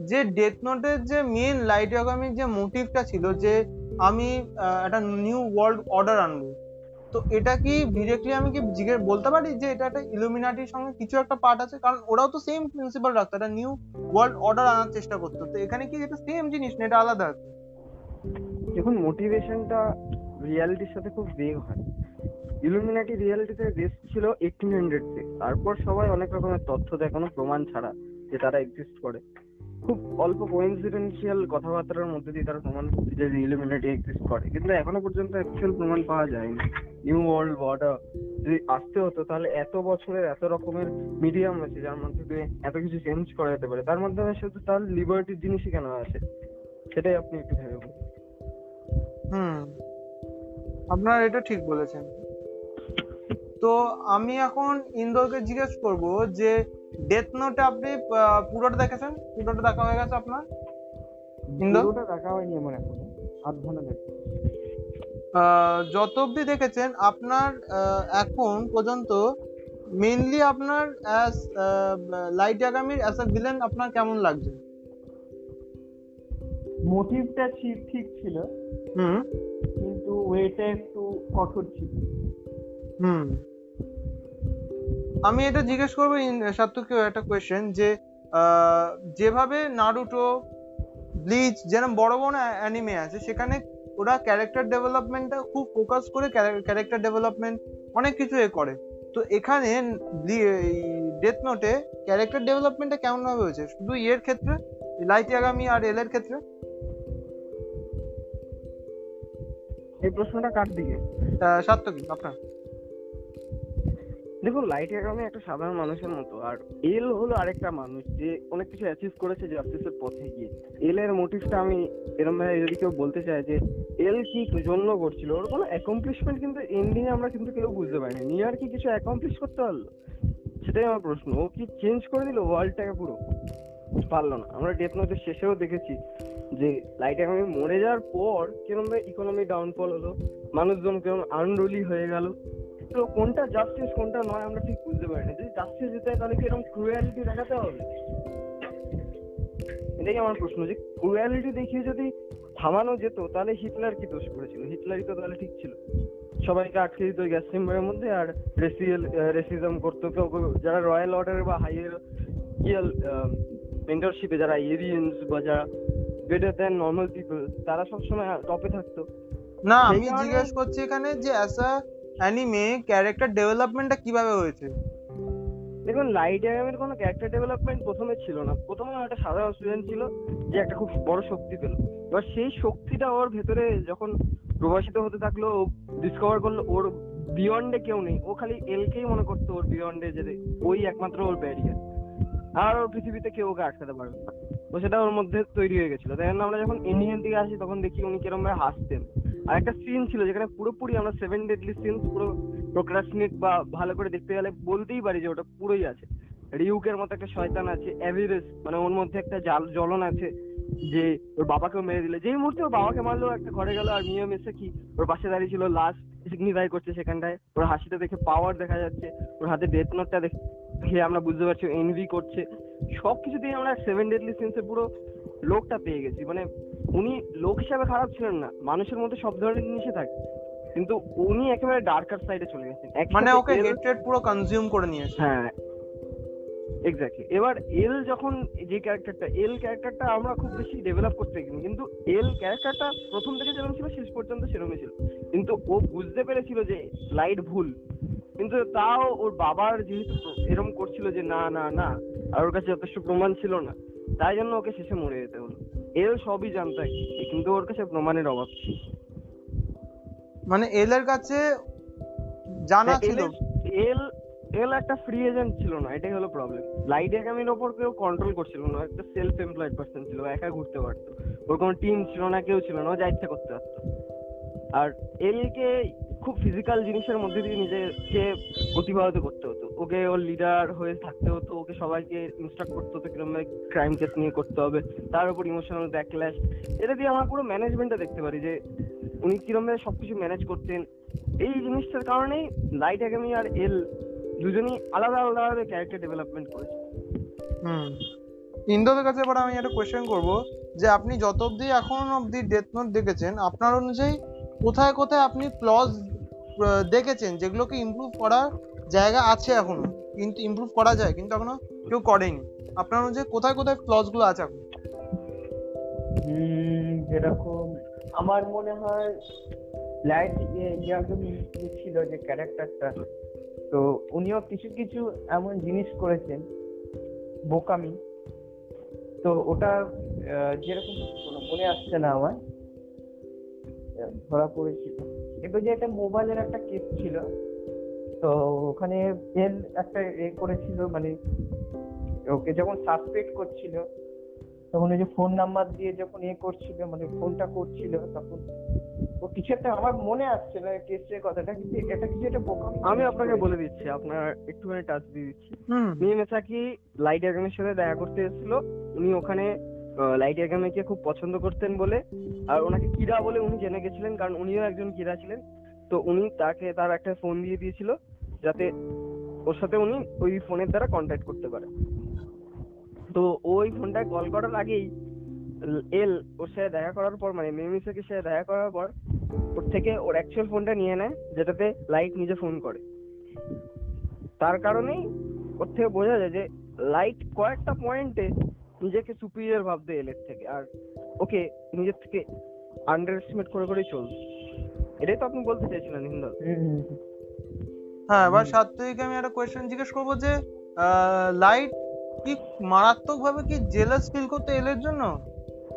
যে ডেথ নোটের যে মেইন লাইটওয়ার্কামির যে মোটিভটা ছিল যে আমি একটা নিউ ওয়ার্ল্ড অর্ডার আনবো, তো এটা কি ডিরেক্টলি আমি কি বলতে পারি যে এটা একটা ইলুমিনাটির সঙ্গে কিছু একটা পার্ট আছে? কারণ ওরাও তো সেম প্রিন্সিপাল রাখতো, একটা নিউ ওয়ার্ল্ড অর্ডার আনার চেষ্টা করতো। তো এখানে কি এটা সেম জিনিস না এটা আলাদা আছে? দেখুন, মোটিভেশনটা রিয়ালিটির সাথে খুব বেগ হয়। ইলুমিনাটি রিয়ালিটিতে বেস ছিল 1800 থেকে, তারপর সবাই অনেক রকমের তথ্য দেয় কোনো প্রমাণ ছাড়া যে তারা এক্সিস্ট করে। খুব অল্প কোইন্সিডেন্সিয়াল কথাবার্তার মধ্যে দিয়ে তারা প্রমাণ করতে যে ইলুমিনাটি এক্সিস্ট করে, কিন্তু এখনো পর্যন্ত অ্যাকচুয়াল প্রমাণ পাওয়া যায়নি। নিউ ওয়ার্ল্ড অর্ডার যদি আসতে হতো তাহলে এত বছরের এত রকমের মিডিয়াম আছে যার মধ্যে দিয়ে এত কিছু চেঞ্জ করা যেতে পারে, তার মাধ্যমে শুধু তার লিবার্টির জিনিসই কেন আছে, সেটাই আপনি একটু ভেবে বলুন। আপনার এটা ঠিক বলেছেন। তো আমি এখন ইন্দোরকে জিজ্ঞেস করব যে ডেথ নোট আপনি পুরোটা দেখেছেন? পুরোটা দেখা হয়ে গেছে আপনার? ইন্দোর পুরোটা দেখা হয়নি এমন এখন আধখানা দেখেছি। যত অবধি দেখেছেন আপনার এখন পর্যন্ত মেইনলি আপনার অ্যাজ লাইট আগামীর অ্যাজ আ ভিলেন আপনার কেমন লাগছে? মোটিভটা ঠিক ছিল, কিন্তু ওয়েটা একটু কঠোর ছিল। আমি এটা জিজ্ঞেস করবো সাত্তুকেও একটা কোয়েশ্চেন যে যেভাবে নারুটো, ব্লিচ যেরকম বড় বড় অ্যানিমে আছে সেখানে ওরা ক্যারেক্টার ডেভেলপমেন্টটা খুব ফোকাস করে, ক্যারেক্টার ডেভেলপমেন্ট অনেক কিছু এ করে। তো এখানে ডেথ নোটে ক্যারেক্টার ডেভেলপমেন্টটা কেমনভাবে হয়েছে শুধু এর ক্ষেত্রে, লাইট ইয়াগামি আর এলের ক্ষেত্রে? এই প্রশ্নটা কার দিকে? সাত্তুক আপনার। দেখুন, লাইট ইয়াগামি একটা সাধারণ মানুষের মতো, আর এল হলো আরেকটা মানুষ যে অনেক কিছু অ্যাচিভ করেছে জাস্টিসের পথে গিয়ে। এল এর মোটিভটা আমি এরকম ভাবে যদি কেউ বলতে চাই যে এল কি জন্য করছিল, ওর কোনো অ্যাকমপ্লিশমেন্ট কিন্তু এন্ডিং এ আমরা কিন্তু কেউ বুঝতে পারিনি। নিয়ার কি কিছু অ্যাকমপ্লিশ করতে পারলো, সেটাই আমার প্রশ্ন। ও কি চেঞ্জ করে দিল ওয়ার্ল্ডটাকে? পুরো পারলো না। আমরা ডেথ নোটের শেষেও দেখেছি যে লাইট ইয়াগামি মরে যাওয়ার পর কিরকম ইকোনমি ডাউনফল হলো, মানুষজন কেমন আনরুলি হয়ে গেল। তো কোনটা জাস্টিস কোনটা নয় আমরা ঠিক বুঝতে পারি না। যদি জাস্টিস দিতে হয় তাহলে কি এরকম ক্রুয়েলিটি দেখাতে হবে? এটাই আমার প্রশ্ন, যে ক্রুয়েলিটি দেখিয়ে যদি থামানো যেত তাহলে হিটলার কি দোষ করেছিল? হিটলারই তো তাহলে ঠিক ছিল, সবাইকে আটকে দিত গ্যাস চেম্বারের মধ্যে আর রেসিজম করতো। কেউ যারা রয়্যাল অর্ডার বা হাইয়ার ইয়াল মেন্টরশিপে যারা এরিয়ানস বা যারা বেটার দ্যান নর্মাল পিপল তারা সবসময় টপে থাকতো না। আমি জিজ্ঞেস করছি এখানে যে আশা অ্যানিমে ক্যারেক্টার ডেভেলপমেন্টটা কিভাবে হয়েছে? দেখুন, লাইট ইয়াগামির কোনো ক্যারেক্টার ডেভেলপমেন্ট প্রথমে ছিল না। প্রথমে একটা সাধারণ স্টুডেন্ট ছিল যে একটা খুব বড় শক্তি পেল, এবার সেই শক্তিটা ওর ভেতরে যখন প্রবাসিত হতে থাকলো ও ডিসকভার করলো ওর বিয়ন্ডে কেউ নেই। ও খালি এলকেই মনে করতো ওর বিয়ন্ডে যে ওই একমাত্র ওর ব্যারিয়ার, আর ওর পৃথিবীতে কেউ ওকে আটকাতে পারবে না। ও সেটা ওর মধ্যে তৈরি হয়ে গেছিলো। তাই জন্য আমরা যখন এন্ডিংয়ের দিকে আসি তখন দেখি উনি কিরকম ভাবে হাসতেন। আর একটা সিন ছিল যেখানে পুরোপুরি আমরা 7 ডেডলি সিনস পুরো প্রোক্রাস্টিনেট বা ভালো করে দেখতে গেলে বলতেই পারি যে ওটা পুরোই আছে। রিউকের মতো একটা শয়তান আছে, অ্যাভিরেস মানে ওর মধ্যে একটা জ্বলন আছে যে ওর বাবাকেও মেরে দিলে। যেই মুহূর্তে ওর বাবাকে মারলো একটা ঘরে গেল, আর মিয়া মেসে কি ওর পাশে দাঁড়িয়ে ছিল লাস্ট সিগনিফাই করছে। সেখানটায় ওর হাসিটা দেখে পাওয়ার দেখা যাচ্ছে, ওর হাতে ডেথ নোটটা দেখে আমরা বুঝতে পারছি এনভি করছে। সবকিছু দিয়ে আমরা 7 ডেডলি সিনসে পুরো লোকটা পেয়ে গেছি। মানে উনি লোক হিসাবে খারাপ ছিলেন না, মানুষের মধ্যে সব ধরনের জিনিসই থাকে, কিন্তু উনি একেবারে ডার্কার সাইডে চলে গেছেন। মানে ওকে হেট্রেড পুরো কনজিউম করে নিয়েছে। হ্যাঁ, এক্স্যাক্টলি। এবার এল যখন যে ক্যারেক্টারটা, এল ক্যারেক্টারটা আমরা খুব বেশি ডেভেলপ করতে গেছি, কিন্তু এল ক্যারেক্টারটা প্রথম থেকে যেরকম ছিল শেষ পর্যন্ত সেরকমই ছিল। কিন্তু ও বুঝতে পেরেছিল যে লাইট ভুল, কিন্তু তাও ওর বাবার যেহেতু এরকম করছিল যে না না না, আর ওর কাছে যথেষ্ট প্রমাণ ছিল না, তাই জন্য ওকে শেষে মরে যেতে হলো। এল সবই জানতো, কিন্তু ওর কাছে প্রমাণের অভাব ছিল। মানে এল এর কাছে জানা ছিল, এল একটা ফ্রি এজেন্ট ছিল না, এটাই হলো প্রবলেম। লাইট ইয়াগামির ওপর কেউ কন্ট্রোল করছিল না, একটা সেলফ এমপ্লয়েড পারসন ছিল, একা ঘুরতে পারতো, ওর কোনো টিম ছিল না, কেউ ছিল না, ও যা ইচ্ছা করতে পারতো। আর এলকে খুব ফিজিক্যাল জিনিসের মধ্যে দিয়ে নিজেকে প্রতিভাবিত করতে হতো। ও ওকে ওর লিডার হয়ে থাকতে হতো, ওকে সবাইকে ইনস্ট্রাক্ট করতে হতো কিরকম ক্রাইম কেস নিয়ে করতে হবে, তার উপর ইমোশনাল ব্যাকল্যাশ। এটা দিয়ে আমরা পুরো ম্যানেজমেন্টটা দেখতে পারি যে উনি কিরকম সবকিছু ম্যানেজ করতেন। এই জিনিসটার কারণেই লাইট একাডেমি আর এল দুজনেই আলাদা আলাদাভাবে ক্যারেক্টার ডেভেলপমেন্ট করেছে। ইন্দ্রদের কাছে এবার আমি একটা কোয়েশ্চেন করবো যে আপনি যত অব্দি এখন অব্দি ডেথ নোট দেখেছেন, আপনার অনুযায়ী কোথায় কোথায় আপনি ফ্লজ দেখেছেন যেগুলোকে ইমপ্রুভ করার জায়গা আছে এখনো, কিন্তু ইমপ্রুভ করা যায় কিন্তু এখনো কেউ করেনি, আপনার অনুযায়ী কোথায় কোথায় ফ্লজ গুলো আছে এখন? যেরকম আমার মনে হয় লাইট ছিল যে ক্যারেক্টারটা, তো উনিও কিছু কিছু এমন জিনিস করেছেন বোকামি, তো ওটা যেরকম মনে আসছে না আমার, ধরা পড়েছিল এগুলো যে একটা মোবাইলের একটা কেস ছিল, তো ওখানে এল একটা এ করেছিল মানে ওকে যখন সাসপেক্ট করছিল তখন ওই যে ফোন নাম্বার দিয়ে যখন এ করছিল মানে ফোনটা করছিল তখন ও কিছু একটা আমার মনে আসছে না কেসের কথাটা, কিন্তু এটা কিছু একটা বোকামি। আমি আপনাকে বলে দিচ্ছি, আপনার একটুখানি টাচ দিয়ে দিচ্ছি। মেসাকি লাইট একাডেমির সাথে দেখা করতে এসেছিল, উনি ওখানে লাইট একাডেমিকে খুব পছন্দ করতেন বলে আর ওনাকে কিরা বলে উনি জেনে গেছিলেন কারণ উনিও একজন কিরা ছিলেন, তো উনি তাকে তার একটা ফোন দিয়ে দিয়েছিল যাতে ওর সাথে উনি ওই ফোনের দ্বারা কন্ট্যাক্ট করতে পারে। তো ওই ফোনটায় কল করার আগেই এল ওর সাথে দেখা করার পর মানে মেমিসাকির সাথে দেখা করার পর ওর থেকে ওর অ্যাকচুয়াল ফোনটা নিয়ে নেয় যেটাতে লাইট নিজে ফোন করে, তার কারণেই ওর থেকে বোঝা যায় যে লাইট কয়েকটা পয়েন্টে নিজেকে সুপিরিয়র ভাবতে এলের থেকে আর ওকে নিজের থেকে আন্ডার এস্টিমেট করে করেই চলবে। এটাই তো আপনি বলতে চাইছিলেন হিন্দু। হ্যাঁ, এবার সাত্বিককে আমি একটা কোয়েশ্চেন জিজ্ঞেস করবো যে লাইট কি মারাত্মক ভাবে কি জেলাস ফিল করতে এলের জন্য,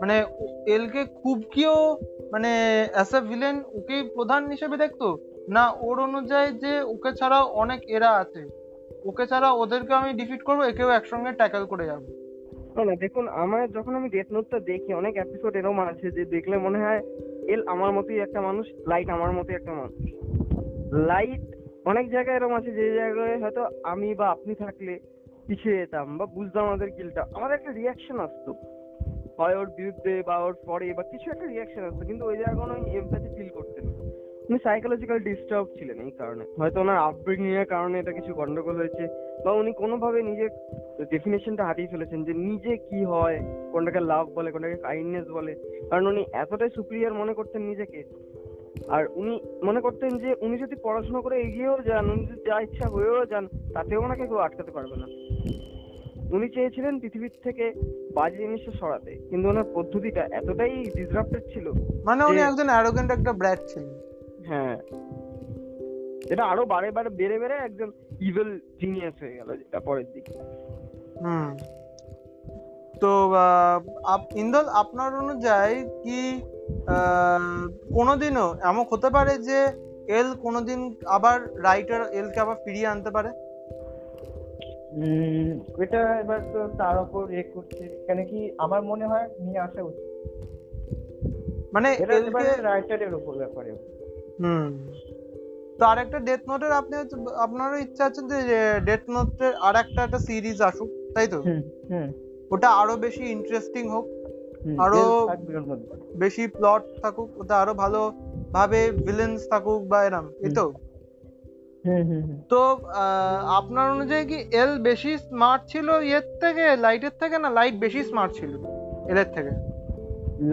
মানে এলকে খুব কিও মানে অ্যাজ আ ভিলেন ওকে প্রধান হিসেবে দেখতো না, ওর অনুযায়ী যে ওকে ছাড়া অনেক এরা আছে, ওকে ছাড়া ওদেরকে আমি ডিফিট করবো, একেও একসঙ্গে ট্যাকল করে যাবো। না দেখুন, আমার যখন আমি ডেথ নোটটা দেখি অনেক এপিসোড এরকম আছে যে দেখলে মনে হয় এল আমার মতোই একটা মানুষ, লাইট আমার মতোই একটা মানুষ। লাইট অনেক জায়গায় এরকম আছে যে জায়গায় হয়তো আমি বা আপনি থাকলে পিছিয়ে যেতাম বা বুঝতাম আমাদের কিলটা, আমাদের একটা রিয়াকশন আসতো হয় ওর বিরুদ্ধে বা ওর পরে বা কিছু একটা রিয়াকশন আসতো, কিন্তু ওই জায়গায় কোনো এমপ্যাথি ফিল করতেন না, উনি সাইকোলজিক্যাল ডিস্টার্ব ছিলেন। এই কারণে হয়তো ওনার আপব্রিংিং এর কারণে এটা কিছু গন্ডগোল হয়েছে বা উনি কোনোভাবে নিজের ডেফিনেশনটা হারিয়ে ফেলেছেন যে নিজে কি হয়, কোনটাকে লাভ বলে কোনটাকে কাইন্ডনেস বলে, কারণ উনি এতটাই সুপিরিয়র মনে করতেন নিজেকে। আর উনি মনে করতেন যে উনি যদি পড়াশোনা করে এগিয়েও যান, উনি যদি যা ইচ্ছা হয়েও যান তাতেও ওনাকে কেউ আটকাতে পারবে না। উনি চেয়েছিলেন পৃথিবীর থেকে বাজে জিনিসটা সরাতে, কিন্তু ওনার পদ্ধতিটা এতটাই ডিসরাপ্টেড ছিল, মানে উনি একজন অ্যারোগ্যান্ট একটা ব্র্যাট ছিলেন। হ্যাঁ, এটা আরো বারে বারে বেড়ে বেড়ে একজন ইভিল জিনিয়াস হয়ে গেল যেটা পরের দিকে। তো ইন্দল, আপনার অনুযায়ী কি কোনোদিনও এমন হতে পারে যে এল কোনোদিন আবার রাইটার এলকে আবার ফিরিয়ে আনতে পারে? এটা এবার তো তার উপর এ করছে, কেন কি আমার মনে হয় নিয়ে আসা উচিত, মানে এলকে রাইটারের উপর ব্যাপারে। তো আরেকটা ডেথ নোটের আপনি আপনার ইচ্ছা আছে যে ডেথ নোটের আরেকটা একটা সিরিজ আসুক, তাই তো? ওটা আরো বেশি ইন্টারেস্টিং হোক, আরো বেশি প্লট থাকুক, ওটা আরো ভালো ভাবে ভিলেন্স থাকুক বা এরম, এই তো? তো আপনার অনুযায়ী কি এল বেশি স্মার্ট ছিল এর থেকে, লাইটের থেকে, না লাইট বেশি স্মার্ট ছিল এলের থেকে?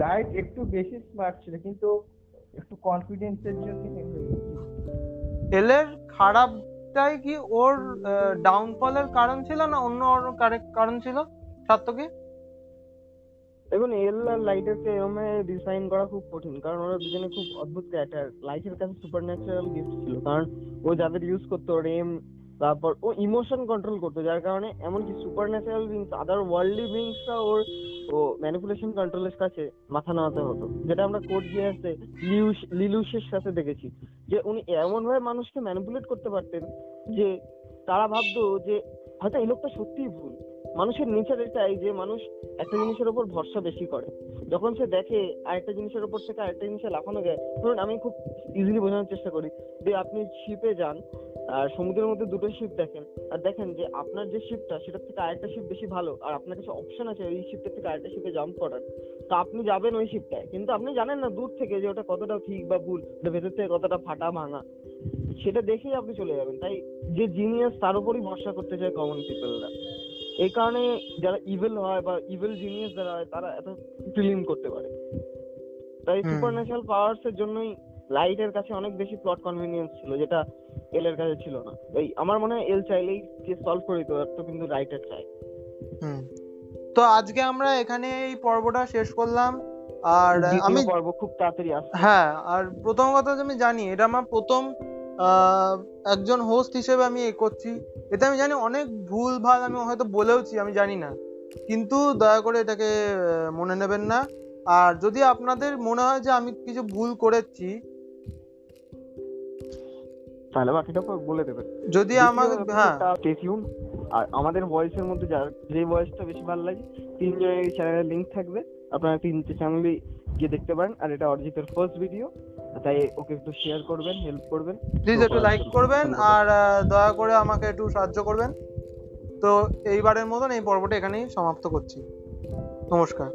লাইট একটু বেশি স্মার্ট ছিল, কিন্তু একটু কনফিডেন্সের জন্য। এলের খারাপটাই কি ওর ডাউনফলের কারণ ছিল না অন্য কারণ ছিল? সাত্তকে দেখুন, এল আর লাইটের কে এরকম ডিজাইন করা খুব কঠিন, কারণ ওরা দুজনে খুব অদ্ভুত ক্যারেক্টার। লাইটের কাছে সুপারন্যাচারাল গিফট ছিল, কারণ ও যাদের ইউজ করতো রেম, তারপর ও ইমোশন কন্ট্রোল করতো, যার কারণে এমনকি সুপারন্যাচারাল বিংস আদার ওয়ার্ল্ডলি বিংসরা ওর ও ম্যানিপুলেশন কন্ট্রোলের কাছে মাথা নাড়াতে হতো, যেটা আমরা কোড গিয়ারসে লিলুশের সাথে দেখেছি যে উনি এমনভাবে মানুষকে ম্যানিপুলেট করতে পারতেন যে তারা ভাবতো যে হয়তো এই লোকটা সত্যিই ভুল। মানুষের নেচার এটাই যে মানুষ একটা জিনিসের উপর ভরসা বেশি করে, যখন সে দেখে আরেকটা জিনিসের উপর থেকে আরেকটা জিনিসে লাফানো যায়। ধরুন আমি খুব ইজিলি বোঝানোর চেষ্টা করি যে আপনি শিপে যান, আর সমুদ্রের মধ্যে দুটো শিপ দেখেন আর দেখেন যে আপনার যে শিপটা সেটার থেকে আরেকটা শিপ বেশি ভালো, আর আপনার কাছে অপশন আছে ওই শিপটার থেকে আরেকটা শিপে জাম্প করার, তো আপনি যাবেন ওই শিপটায়, কিন্তু আপনি জানেন না দূর থেকে যে ওটা কতটা ঠিক বা ভুল, ওটা ভেতর থেকে কতটা ফাটা ভাঙা, সেটা দেখেই আপনি চলে যাবেন। তাই যে জিনিয়াস তার উপরই ভরসা করতে চায় কমন পিপলরা, এই কারণে যারা ইভেল হয় বা ইভেল জিনিয়াস যারা হয় তারা এত ফিলিং করতে পারে। তাই সুপারন্যাচারাল পাওয়ারস এর জন্যই লাইটের কাছে অনেক বেশি প্লট কনভিনিয়েন্স ছিল, যেটা এল এর কাছে ছিল না। এই আমার মনে হয় এল চাইলেই কেস সলভ করে দিতে পারতো, কিন্তু লাইটের চাই। তো আজকে আমরা এখানে এই পর্বটা শেষ করলাম, আর আমি পর্ব খুব তাড়াতাড়ি আসছে। হ্যাঁ, আর প্রথম কথা আমি জানি এটা আমার প্রথম একজন হোস্ট হিসেবে আমি এ করছি, এটা আমি জানি অনেক ভুল ভাল আমি হয়তো বলেওছি, আমি জানি না, কিন্তু দয়া করে এটাকে মনে নেবেন না। আর যদি আপনাদের মনে হয় যে আমি কিছু ভুল করেছি তাহলে বাকিটা বলে দেবেন, যদি আমাকে হ্যাঁ টিউন। আর আমাদের ভয়েসের মধ্যে যার যে ভয়েসটা বেশি ভালো লাগে তিনজনের চ্যানেলের লিংক থাকবে, আপনারা তিনটে চ্যানেলই গিয়ে দেখতে পারেন। আর এটা অরিজিতের ফার্স্ট ভিডিও, তাই ওকে একটু শেয়ার করবেন, হেল্প করবেন, প্লিজ একটু লাইক করবেন, আর দয়া করে আমাকে একটু সাহায্য করবেন। তো এইবারের মতন এই পর্বটা এখানেই সমাপ্ত করছি। নমস্কার।